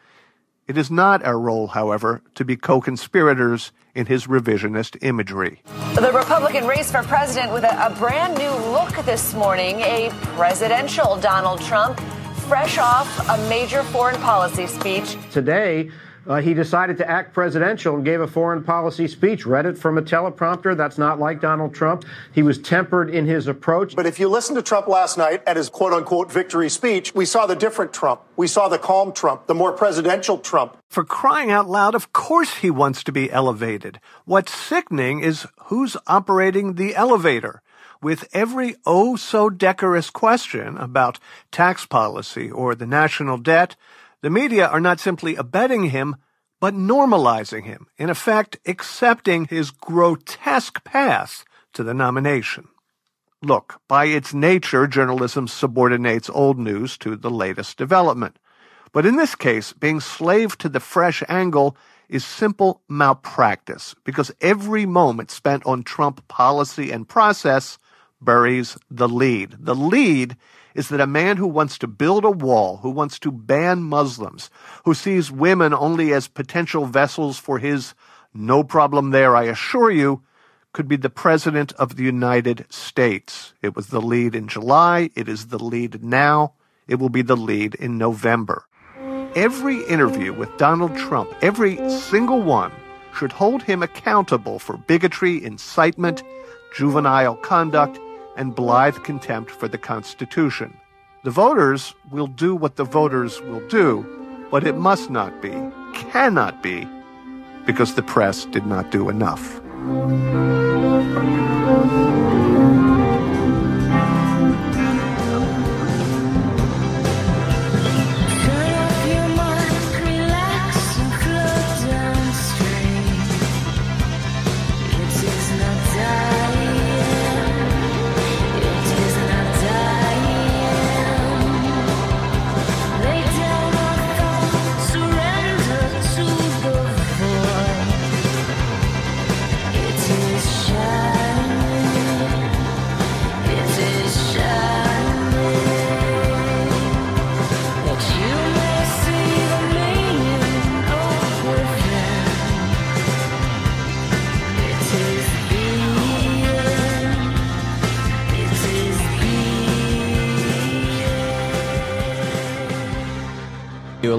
It is not our role, however, to be co-conspirators in his revisionist imagery. The Republican race for president with a, a brand new look this morning, a presidential Donald Trump, fresh off a major foreign policy speech. Today, uh, he decided to act presidential and gave a foreign policy speech. Read it from a teleprompter. That's not like Donald Trump. He was tempered in his approach. But if you listen to Trump last night at his quote-unquote victory speech, we saw the different Trump. We saw the calm Trump, the more presidential Trump. For crying out loud, of course he wants to be elevated. What's sickening is who's operating the elevator. With every oh-so-decorous question about tax policy or the national debt, the media are not simply abetting him, but normalizing him, in effect accepting his grotesque path to the nomination. Look, by its nature, journalism subordinates old news to the latest development. But in this case, being slave to the fresh angle is simple malpractice, because every moment spent on Trump policy and process buries the lead. The lead is that a man who wants to build a wall, who wants to ban Muslims, who sees women only as potential vessels for his no problem there, I assure you, could be the president of the United States. It was the lead in July. It is the lead now. It will be the lead in November. Every interview with Donald Trump, every single one, should hold him accountable for bigotry, incitement, juvenile conduct, and blithe contempt for the Constitution. The voters will do what the voters will do, but it must not be, cannot be, because the press did not do enough.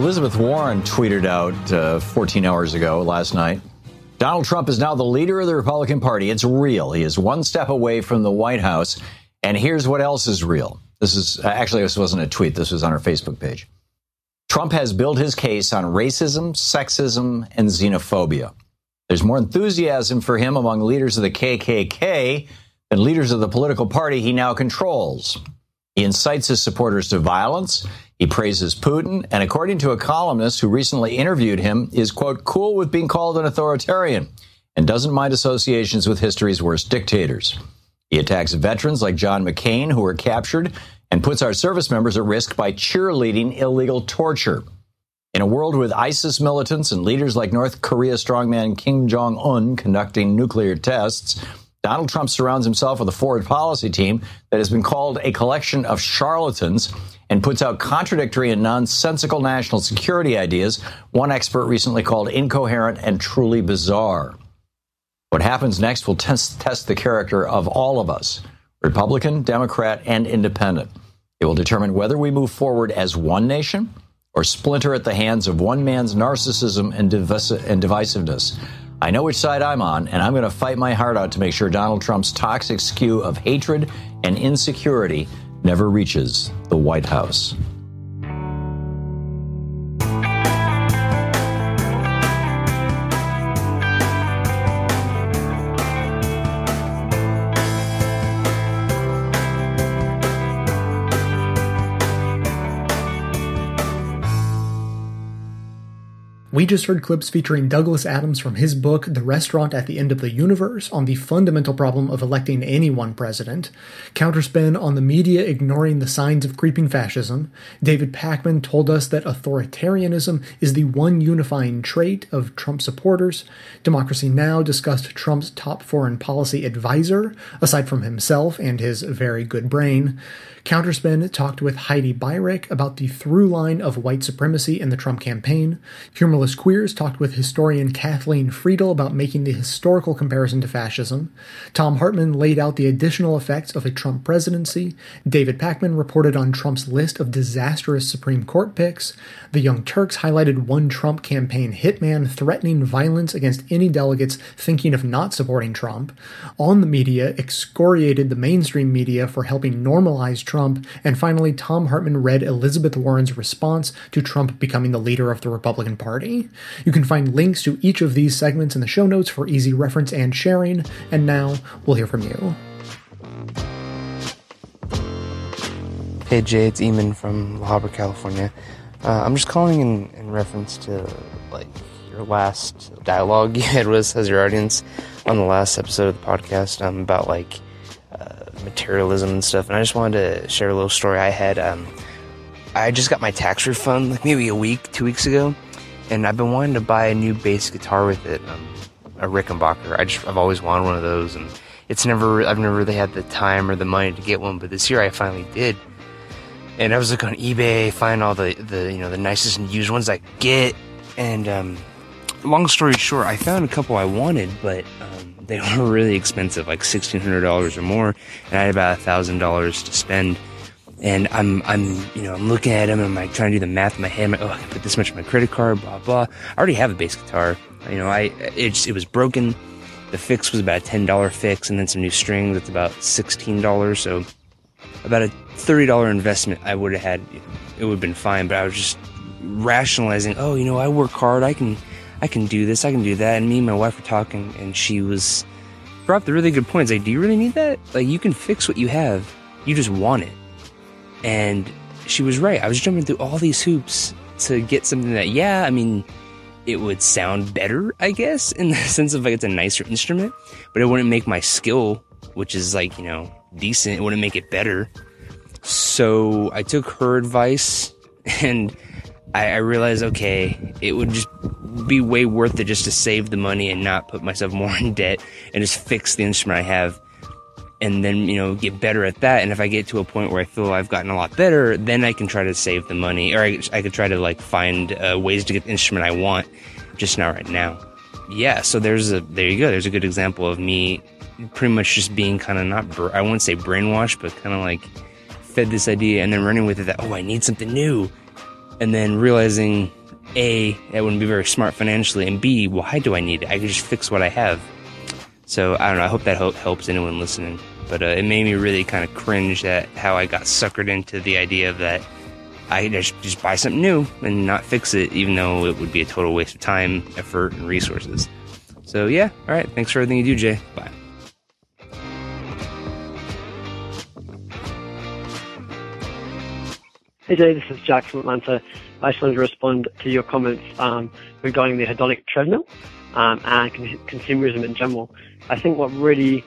Elizabeth Warren tweeted out uh, fourteen hours ago last night, Donald Trump is now the leader of the Republican Party. It's real. He is one step away from the White House. And here's what else is real. This is actually, this wasn't a tweet. This was on her Facebook page. Trump has built his case on racism, sexism, and xenophobia. There's more enthusiasm for him among leaders of the K K K than leaders of the political party he now controls. He incites his supporters to violence. He praises Putin, and according to a columnist who recently interviewed him, is, quote, cool with being called an authoritarian and doesn't mind associations with history's worst dictators. He attacks veterans like John McCain, who were captured, and puts our service members at risk by cheerleading illegal torture. In a world with ISIS militants and leaders like North Korea strongman Kim Jong-un conducting nuclear tests, Donald Trump surrounds himself with a foreign policy team that has been called a collection of charlatans and puts out contradictory and nonsensical national security ideas, one expert recently called incoherent and truly bizarre. What happens next will test, test the character of all of us, Republican, Democrat, and Independent. It will determine whether we move forward as one nation or splinter at the hands of one man's narcissism and divisiveness. I know which side I'm on, and I'm going to fight my heart out to make sure Donald Trump's toxic skew of hatred and insecurity never reaches the White House. We just heard clips featuring Douglas Adams from his book, The Restaurant at the End of the Universe, on the fundamental problem of electing any one president, Counterspin on the media ignoring the signs of creeping fascism, David Pakman told us that authoritarianism is the one unifying trait of Trump supporters, Democracy Now! Discussed Trump's top foreign policy advisor, aside from himself and his very good brain, Counterspin talked with Heidi Beirich about the through line of white supremacy in the Trump campaign, Humorless Queers talked with historian Kathleen Friedel about making the historical comparison to fascism. Tom Hartman laid out the additional effects of a Trump presidency. David Pakman reported on Trump's list of disastrous Supreme Court picks. The Young Turks highlighted one Trump campaign hitman threatening violence against any delegates thinking of not supporting Trump. On the Media excoriated the mainstream media for helping normalize Trump. And finally, Tom Hartman read Elizabeth Warren's response to Trump becoming the leader of the Republican Party. You can find links to each of these segments in the show notes for easy reference and sharing. And now, we'll hear from you. Hey Jay, it's Eamon from La Habra, California. Uh, I'm just calling in, in reference to, like, your last dialogue you had with us as your audience on the last episode of the podcast um, about, like, uh, materialism and stuff. And I just wanted to share a little story I had. Um, I just got my tax refund, like, maybe a week, two weeks ago. And I've been wanting to buy a new bass guitar with it, um, a Rickenbacker. I just, I've always wanted one of those, and it's never, I've never really had the time or the money to get one, but this year I finally did. And I was looking on eBay, find all the, the, you know, the nicest and used ones I could get, and, um, long story short, I found a couple I wanted, but, um, they were really expensive, like sixteen hundred dollars or more, and I had about one thousand dollars to spend. And I'm, I'm, you know, I'm looking at him and I'm like trying to do the math in my head. I'm like, oh, I can put this much in my credit card, blah, blah. I already have a bass guitar. You know, I, it, just, it was broken. The fix was about a ten dollars fix and then some new strings. That's about sixteen dollars. So about a thirty dollars investment I would have had, it would have been fine. But I was just rationalizing, oh, you know, I work hard. I can, I can do this. I can do that. And me and my wife were talking and she was brought up the really good points. Like, do you really need that? Like, you can fix what you have. You just want it. And she was right. I was jumping through all these hoops to get something that, yeah, I mean, it would sound better, I guess, in the sense of, like, it's a nicer instrument, but it wouldn't make my skill, which is, like, you know, decent, it wouldn't make it better. So I took her advice and I, I realized, okay, it would just be way worth it just to save the money and not put myself more in debt and just fix the instrument I have. And then, you know, get better at that. And if I get to a point where I feel I've gotten a lot better, then I can try to save the money. Or I, I could try to, like, find uh, ways to get the instrument I want, just not right now. Yeah, so there's a, there you go. There's a good example of me pretty much just being kind of not, I wouldn't say brainwashed, but kind of, like, fed this idea and then running with it that, oh, I need something new. And then realizing, A, that wouldn't be very smart financially, and B, why do I need it? I could just fix what I have. So, I don't know, I hope that helps anyone listening. But uh, it made me really kind of cringe at how I got suckered into the idea that I should just buy something new and not fix it, even though it would be a total waste of time, effort, and resources. So yeah, all right, thanks for everything you do, Jay. Bye. Hey Jay, this is Jack from Atlanta. I just wanted to respond to your comments um, regarding the hedonic treadmill um, and con- consumerism in general. I think what really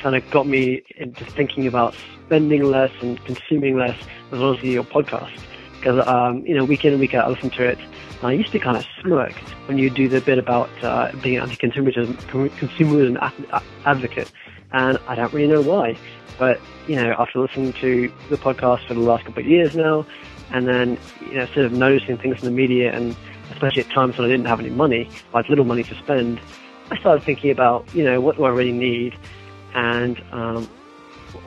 kind of got me into thinking about spending less and consuming less as well as your podcast, because um, you know, week in and week out I listen to it, and I used to kind of smirk when you do the bit about uh, being an anti-consumerism consumerism advocate, and I don't really know why, but you know, after listening to the podcast for the last couple of years now, and then, you know, sort of noticing things in the media, and especially at times when I didn't have any money, I had little money to spend, I started thinking about, you know, what do I really need. And um,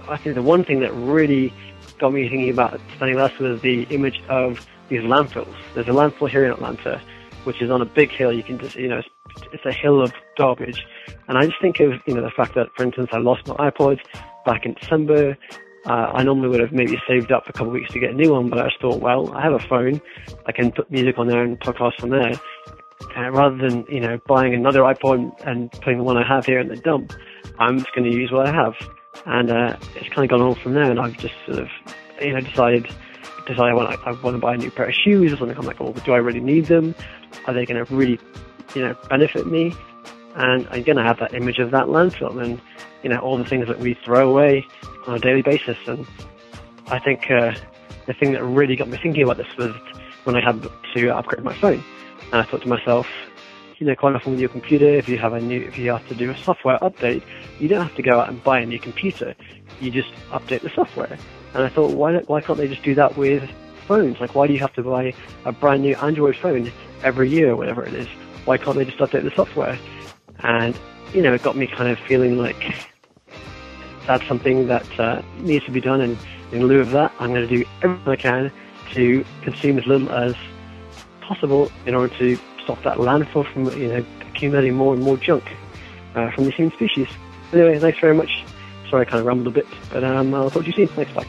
I think the one thing that really got me thinking about spending less was the image of these landfills. There's a landfill here in Atlanta, which is on a big hill. You can just, you know, it's a hill of garbage. And I just think of, you know, the fact that, for instance, I lost my iPod back in December. Uh, I normally would have maybe saved up a couple of weeks to get a new one, but I just thought, well, I have a phone. I can put music on there and podcasts on there. And rather than, you know, buying another iPod and putting the one I have here in the dump, I'm just going to use what I have. And uh, it's kind of gone on from there, and I've just sort of, you know, decided, decided I want, I want to buy a new pair of shoes or something. I'm like, well, do I really need them? are they going to really, you know, benefit me? And I'm going to have that image of that landfill and, you know, all the things that we throw away on a daily basis. And I think uh, the thing that really got me thinking about this was when I had to upgrade my phone. And I thought to myself, you know, quite often with your computer, if you have a new, if you have to do a software update, you don't have to go out and buy a new computer. You just update the software. And I thought, why why can't they just do that with phones? Like, why do you have to buy a brand new Android phone every year, whatever it is? Why can't they just update the software? And, you know, it got me kind of feeling like that's something that uh, needs to be done. And in lieu of that, I'm going to do everything I can to consume as little as possible in order to stop that landfill from, you know, accumulating more and more junk uh, from the human species. Anyway, thanks very much. Sorry, I kind of rambled a bit, but um, I'll talk to you soon. Thanks, bye.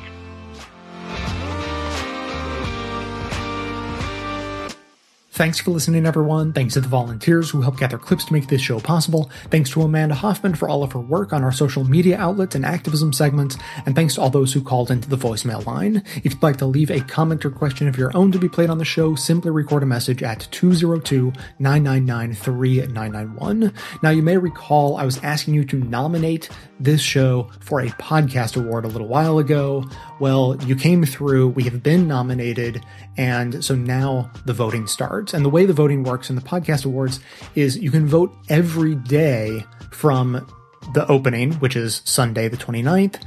Thanks for listening, everyone. Thanks to the volunteers who helped gather clips to make this show possible. Thanks to Amanda Hoffman for all of her work on our social media outlets and activism segments. And thanks to all those who called into the voicemail line. If you'd like to leave a comment or question of your own to be played on the show, simply record a message at two zero two, nine nine nine, three nine nine one. Now, you may recall I was asking you to nominate this show for a podcast award a little while ago. Well, you came through. We have been nominated. And so now the voting starts. And the way the voting works in the podcast awards is you can vote every day from the opening, which is Sunday the twenty-ninth,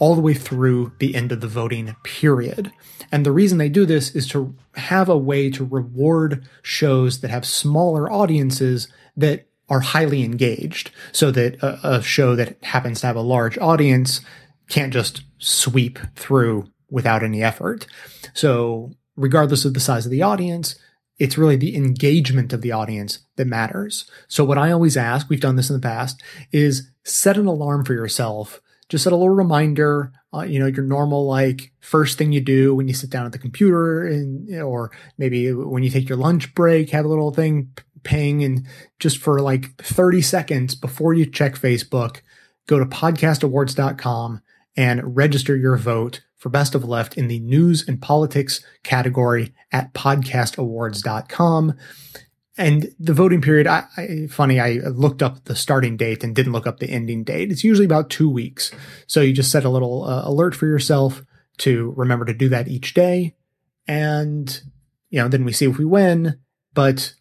all the way through the end of the voting period. And the reason they do this is to have a way to reward shows that have smaller audiences that are highly engaged, so that a, a show that happens to have a large audience can't just sweep through without any effort. So regardless of the size of the audience, it's really the engagement of the audience that matters. So what I always ask, we've done this in the past, is set an alarm for yourself. Just set a little reminder, uh, you know, your normal, like, first thing you do when you sit down at the computer, and or maybe when you take your lunch break, have a little thing ping, and just for like thirty seconds before you check Facebook, go to podcast awards dot com and register your vote for Best of Left in the News and Politics category at podcast awards dot com. And the voting period, I, I, funny, I looked up the starting date and didn't look up the ending date. It's usually about two weeks. So you just set a little uh, alert for yourself to remember to do that each day. And, you know, then we see if we win, but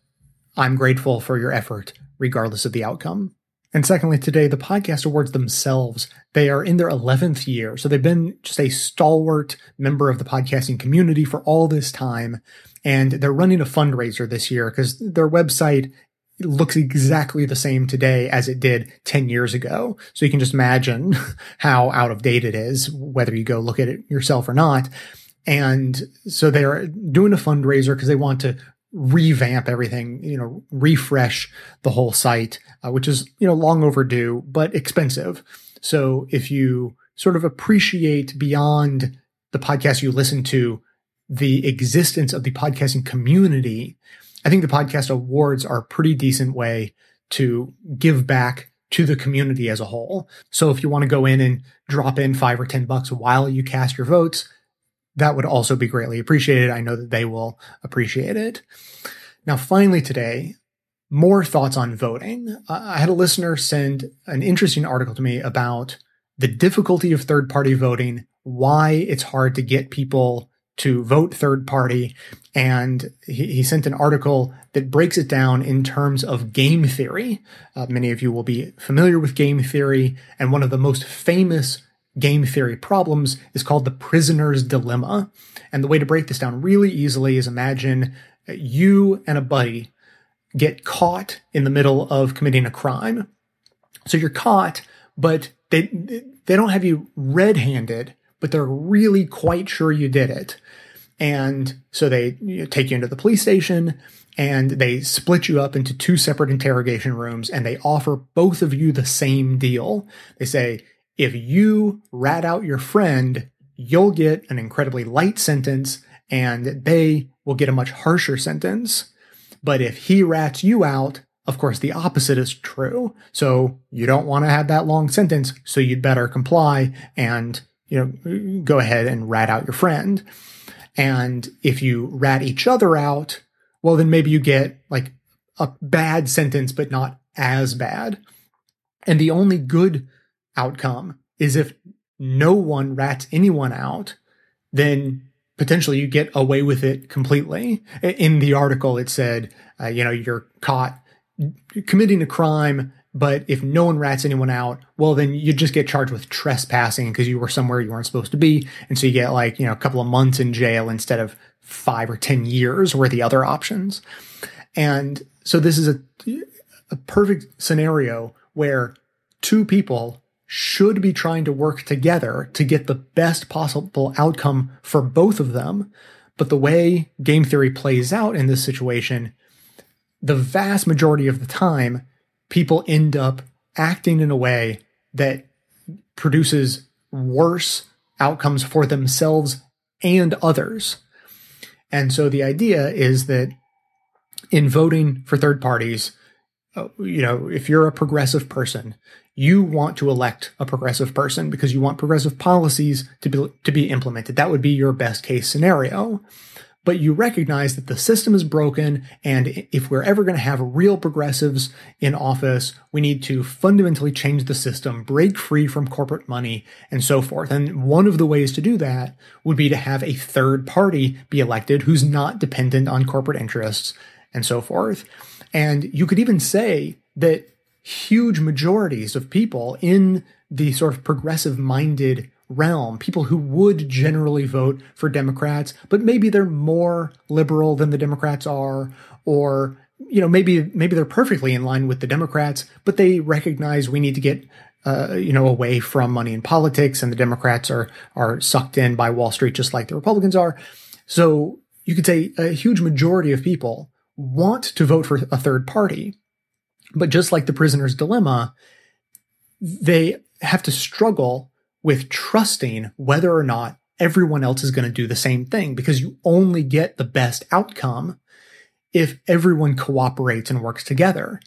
I'm grateful for your effort regardless of the outcome. And secondly, today, the podcast awards themselves, they are in their eleventh year. So they've been just a stalwart member of the podcasting community for all this time. And they're running a fundraiser this year because their website looks exactly the same today as it did ten years ago. So you can just imagine how out of date it is, whether you go look at it yourself or not. And so they're doing a fundraiser because they want to revamp everything, you know, refresh the whole site, uh, which is, you know, long overdue, but expensive. So if you sort of appreciate beyond the podcast you listen to, the existence of the podcasting community, I think the podcast awards are a pretty decent way to give back to the community as a whole. So if you want to go in and drop in five or ten bucks while you cast your votes, that would also be greatly appreciated. I know that they will appreciate it. Now, finally today, more thoughts on voting. Uh, I had a listener send an interesting article to me about the difficulty of third-party voting, why it's hard to get people to vote third-party, and he, he sent an article that breaks it down in terms of game theory. Uh, many of you will be familiar with game theory, and one of the most famous game theory problems is called the prisoner's dilemma. And the way to break this down really easily is imagine you and a buddy get caught in the middle of committing a crime. So you're caught, but they they don't have you red-handed, but they're really quite sure you did it. And so they, you know, take you into the police station, and they split you up into two separate interrogation rooms, and they offer both of you the same deal. They say, if you rat out your friend, you'll get an incredibly light sentence and they will get a much harsher sentence. But if he rats you out, of course, the opposite is true. So you don't want to have that long sentence. So you'd better comply and, you know, go ahead and rat out your friend. And if you rat each other out, well, then maybe you get like a bad sentence, but not as bad. And the only good outcome is if no one rats anyone out, then potentially you get away with it completely. In the article, it said, uh, you know, you're caught committing a crime, but if no one rats anyone out, well, then you just get charged with trespassing because you were somewhere you weren't supposed to be. And so you get like, you know, a couple of months in jail instead of five or ten years were the other options. And so this is a, a perfect scenario where two people should be trying to work together to get the best possible outcome for both of them. But the way game theory plays out in this situation, the vast majority of the time, people end up acting in a way that produces worse outcomes for themselves and others. And so the idea is that in voting for third parties, you know, if you're a progressive person, you want to elect a progressive person because you want progressive policies to be, to be implemented. That would be your best case scenario. But you recognize that the system is broken, and if we're ever going to have real progressives in office, we need to fundamentally change the system, break free from corporate money, and so forth. And one of the ways to do that would be to have a third party be elected who's not dependent on corporate interests, and so forth. And you could even say that huge majorities of people in the sort of progressive-minded realm, people who would generally vote for Democrats, but maybe they're more liberal than the Democrats are, or, you know, maybe maybe they're perfectly in line with the Democrats, but they recognize we need to get, uh, you know, away from money in politics, and the Democrats are are sucked in by Wall Street just like the Republicans are. So you could say a huge majority of people want to vote for a third party, but just like the prisoner's dilemma, they have to struggle with trusting whether or not everyone else is going to do the same thing, because you only get the best outcome if everyone cooperates and works together.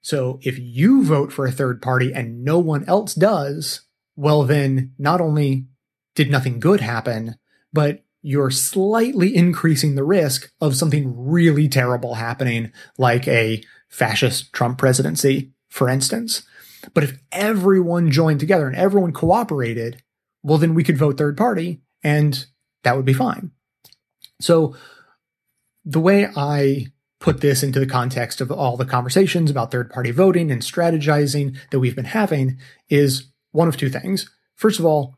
So if you vote for a third party and no one else does, well, then not only did nothing good happen, but you're slightly increasing the risk of something really terrible happening, like a fascist Trump presidency, for instance. But if everyone joined together and everyone cooperated, well, then we could vote third party and that would be fine. So the way I put this into the context of all the conversations about third party voting and strategizing that we've been having is one of two things. First of all,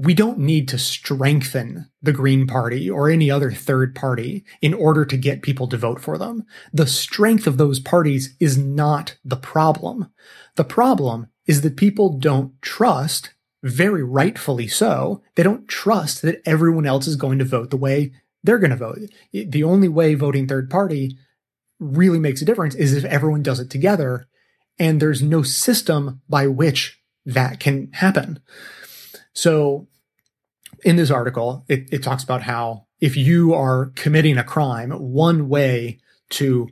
we don't need to strengthen the Green Party or any other third party in order to get people to vote for them. The strength of those parties is not the problem. The problem is that people don't trust, very rightfully so, they don't trust that everyone else is going to vote the way they're going to vote. The only way voting third party really makes a difference is if everyone does it together, and there's no system by which that can happen. So in this article, it, it talks about how if you are committing a crime, one way to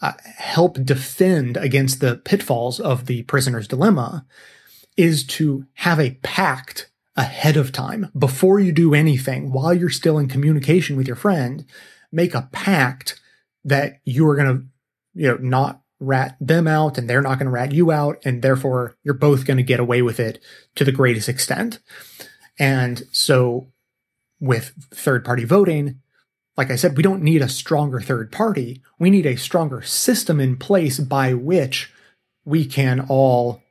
uh, help defend against the pitfalls of the prisoner's dilemma is to have a pact ahead of time. Before you do anything, while you're still in communication with your friend, make a pact that you are going to, you know, not rat them out, and they're not going to rat you out, and therefore you're both going to get away with it to the greatest extent. And so with third-party voting, like I said, we don't need a stronger third party. We need a stronger system in place by which we can all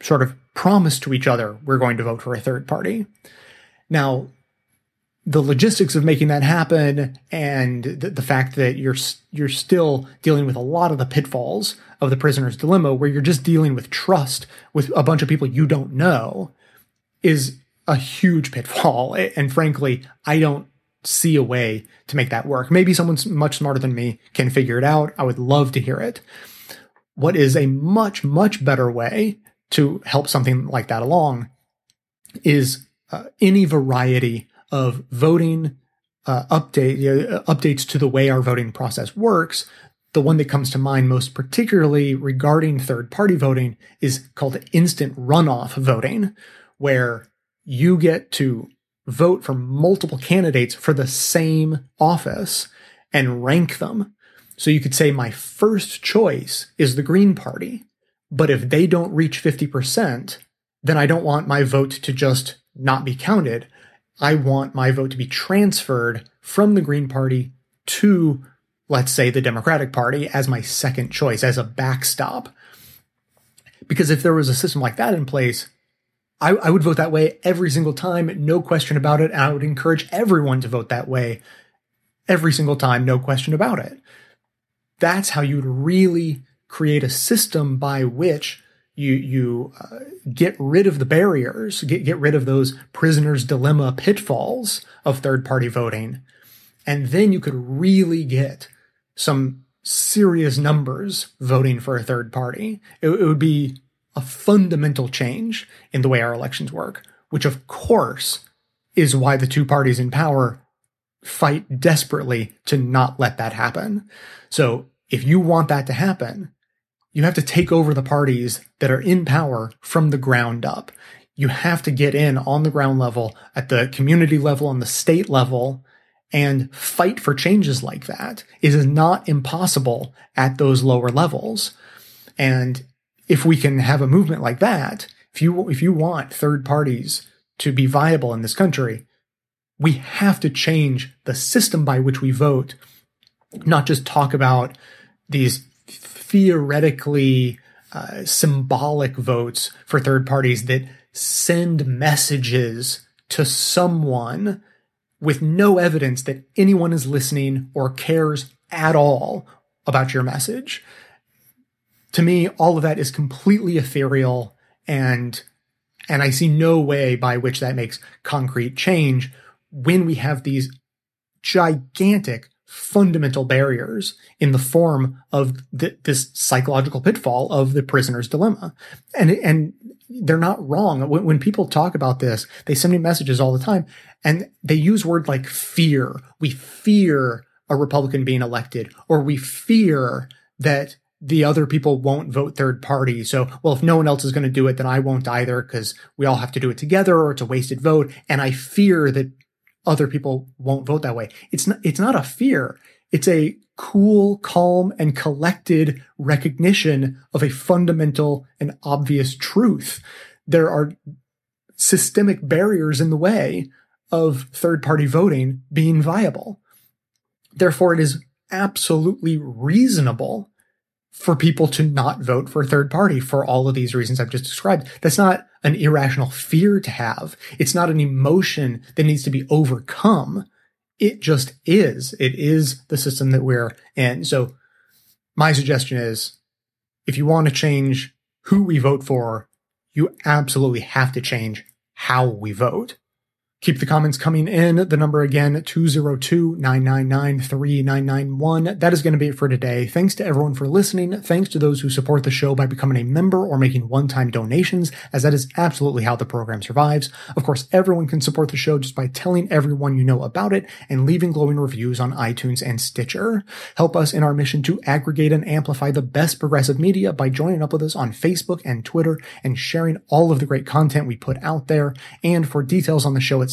sort of promise to each other we're going to vote for a third party. Now, the logistics of making that happen, and the, the fact that you're you're still dealing with a lot of the pitfalls of the prisoner's dilemma, where you're just dealing with trust with a bunch of people you don't know, is a huge pitfall. And frankly, I don't see a way to make that work. Maybe someone much smarter than me can figure it out. I would love to hear it. What is a much, much better way to help something like that along is uh, any variety of voting uh, update uh, updates to the way our voting process works. The one that comes to mind most particularly regarding third-party voting is called instant runoff voting, where you get to vote for multiple candidates for the same office and rank them. So you could say my first choice is the Green Party, but if they don't reach fifty percent, then I don't want my vote to just not be counted. I want my vote to be transferred from the Green Party to, let's say, the Democratic Party as my second choice, as a backstop. Because if there was a system like that in place, I, I would vote that way every single time, no question about it. And I would encourage everyone to vote that way every single time, no question about it. That's how you'd really create a system by which you you uh, get rid of the barriers, get, get rid of those prisoner's dilemma pitfalls of third-party voting. And then you could really get some serious numbers voting for a third party. It, it would be a fundamental change in the way our elections work, which of course is why the two parties in power fight desperately to not let that happen. So if you want that to happen, you have to take over the parties that are in power from the ground up. You have to get in on the ground level, at the community level, on the state level, and fight for changes like that. It is not impossible at those lower levels. And if we can have a movement like that, if you if you want third parties to be viable in this country, we have to change the system by which we vote, not just talk about these theoretically uh, symbolic votes for third parties that send messages to someone with no evidence that anyone is listening or cares at all about your message. To me, all of that is completely ethereal, and and I see no way by which that makes concrete change when we have these gigantic fundamental barriers in the form of th- this psychological pitfall of the prisoner's dilemma. And and they're not wrong. When, when people talk about this, they send me messages all the time, and they use words like fear. We fear a Republican being elected, or we fear that the other people won't vote third party. So, well, if no one else is going to do it, then I won't either, because we all have to do it together or it's a wasted vote. And I fear that other people won't vote that way. It's not, it's not a fear. It's a cool, calm, and collected recognition of a fundamental and obvious truth. There are systemic barriers in the way of third-party voting being viable. Therefore, it is absolutely reasonable for people to not vote for a third party for all of these reasons I've just described. That's not an irrational fear to have. It's not an emotion that needs to be overcome. It just is. It is the system that we're in. So my suggestion is, if you want to change who we vote for, you absolutely have to change how we vote. Keep the comments coming in. The number again, two zero two, nine nine nine, three nine nine one. That is going to be it for today. Thanks to everyone for listening. Thanks to those who support the show by becoming a member or making one-time donations, as that is absolutely how the program survives. Of course, everyone can support the show just by telling everyone you know about it and leaving glowing reviews on iTunes and Stitcher. Help us in our mission to aggregate and amplify the best progressive media by joining up with us on Facebook and Twitter and sharing all of the great content we put out there. And for details on the show itself,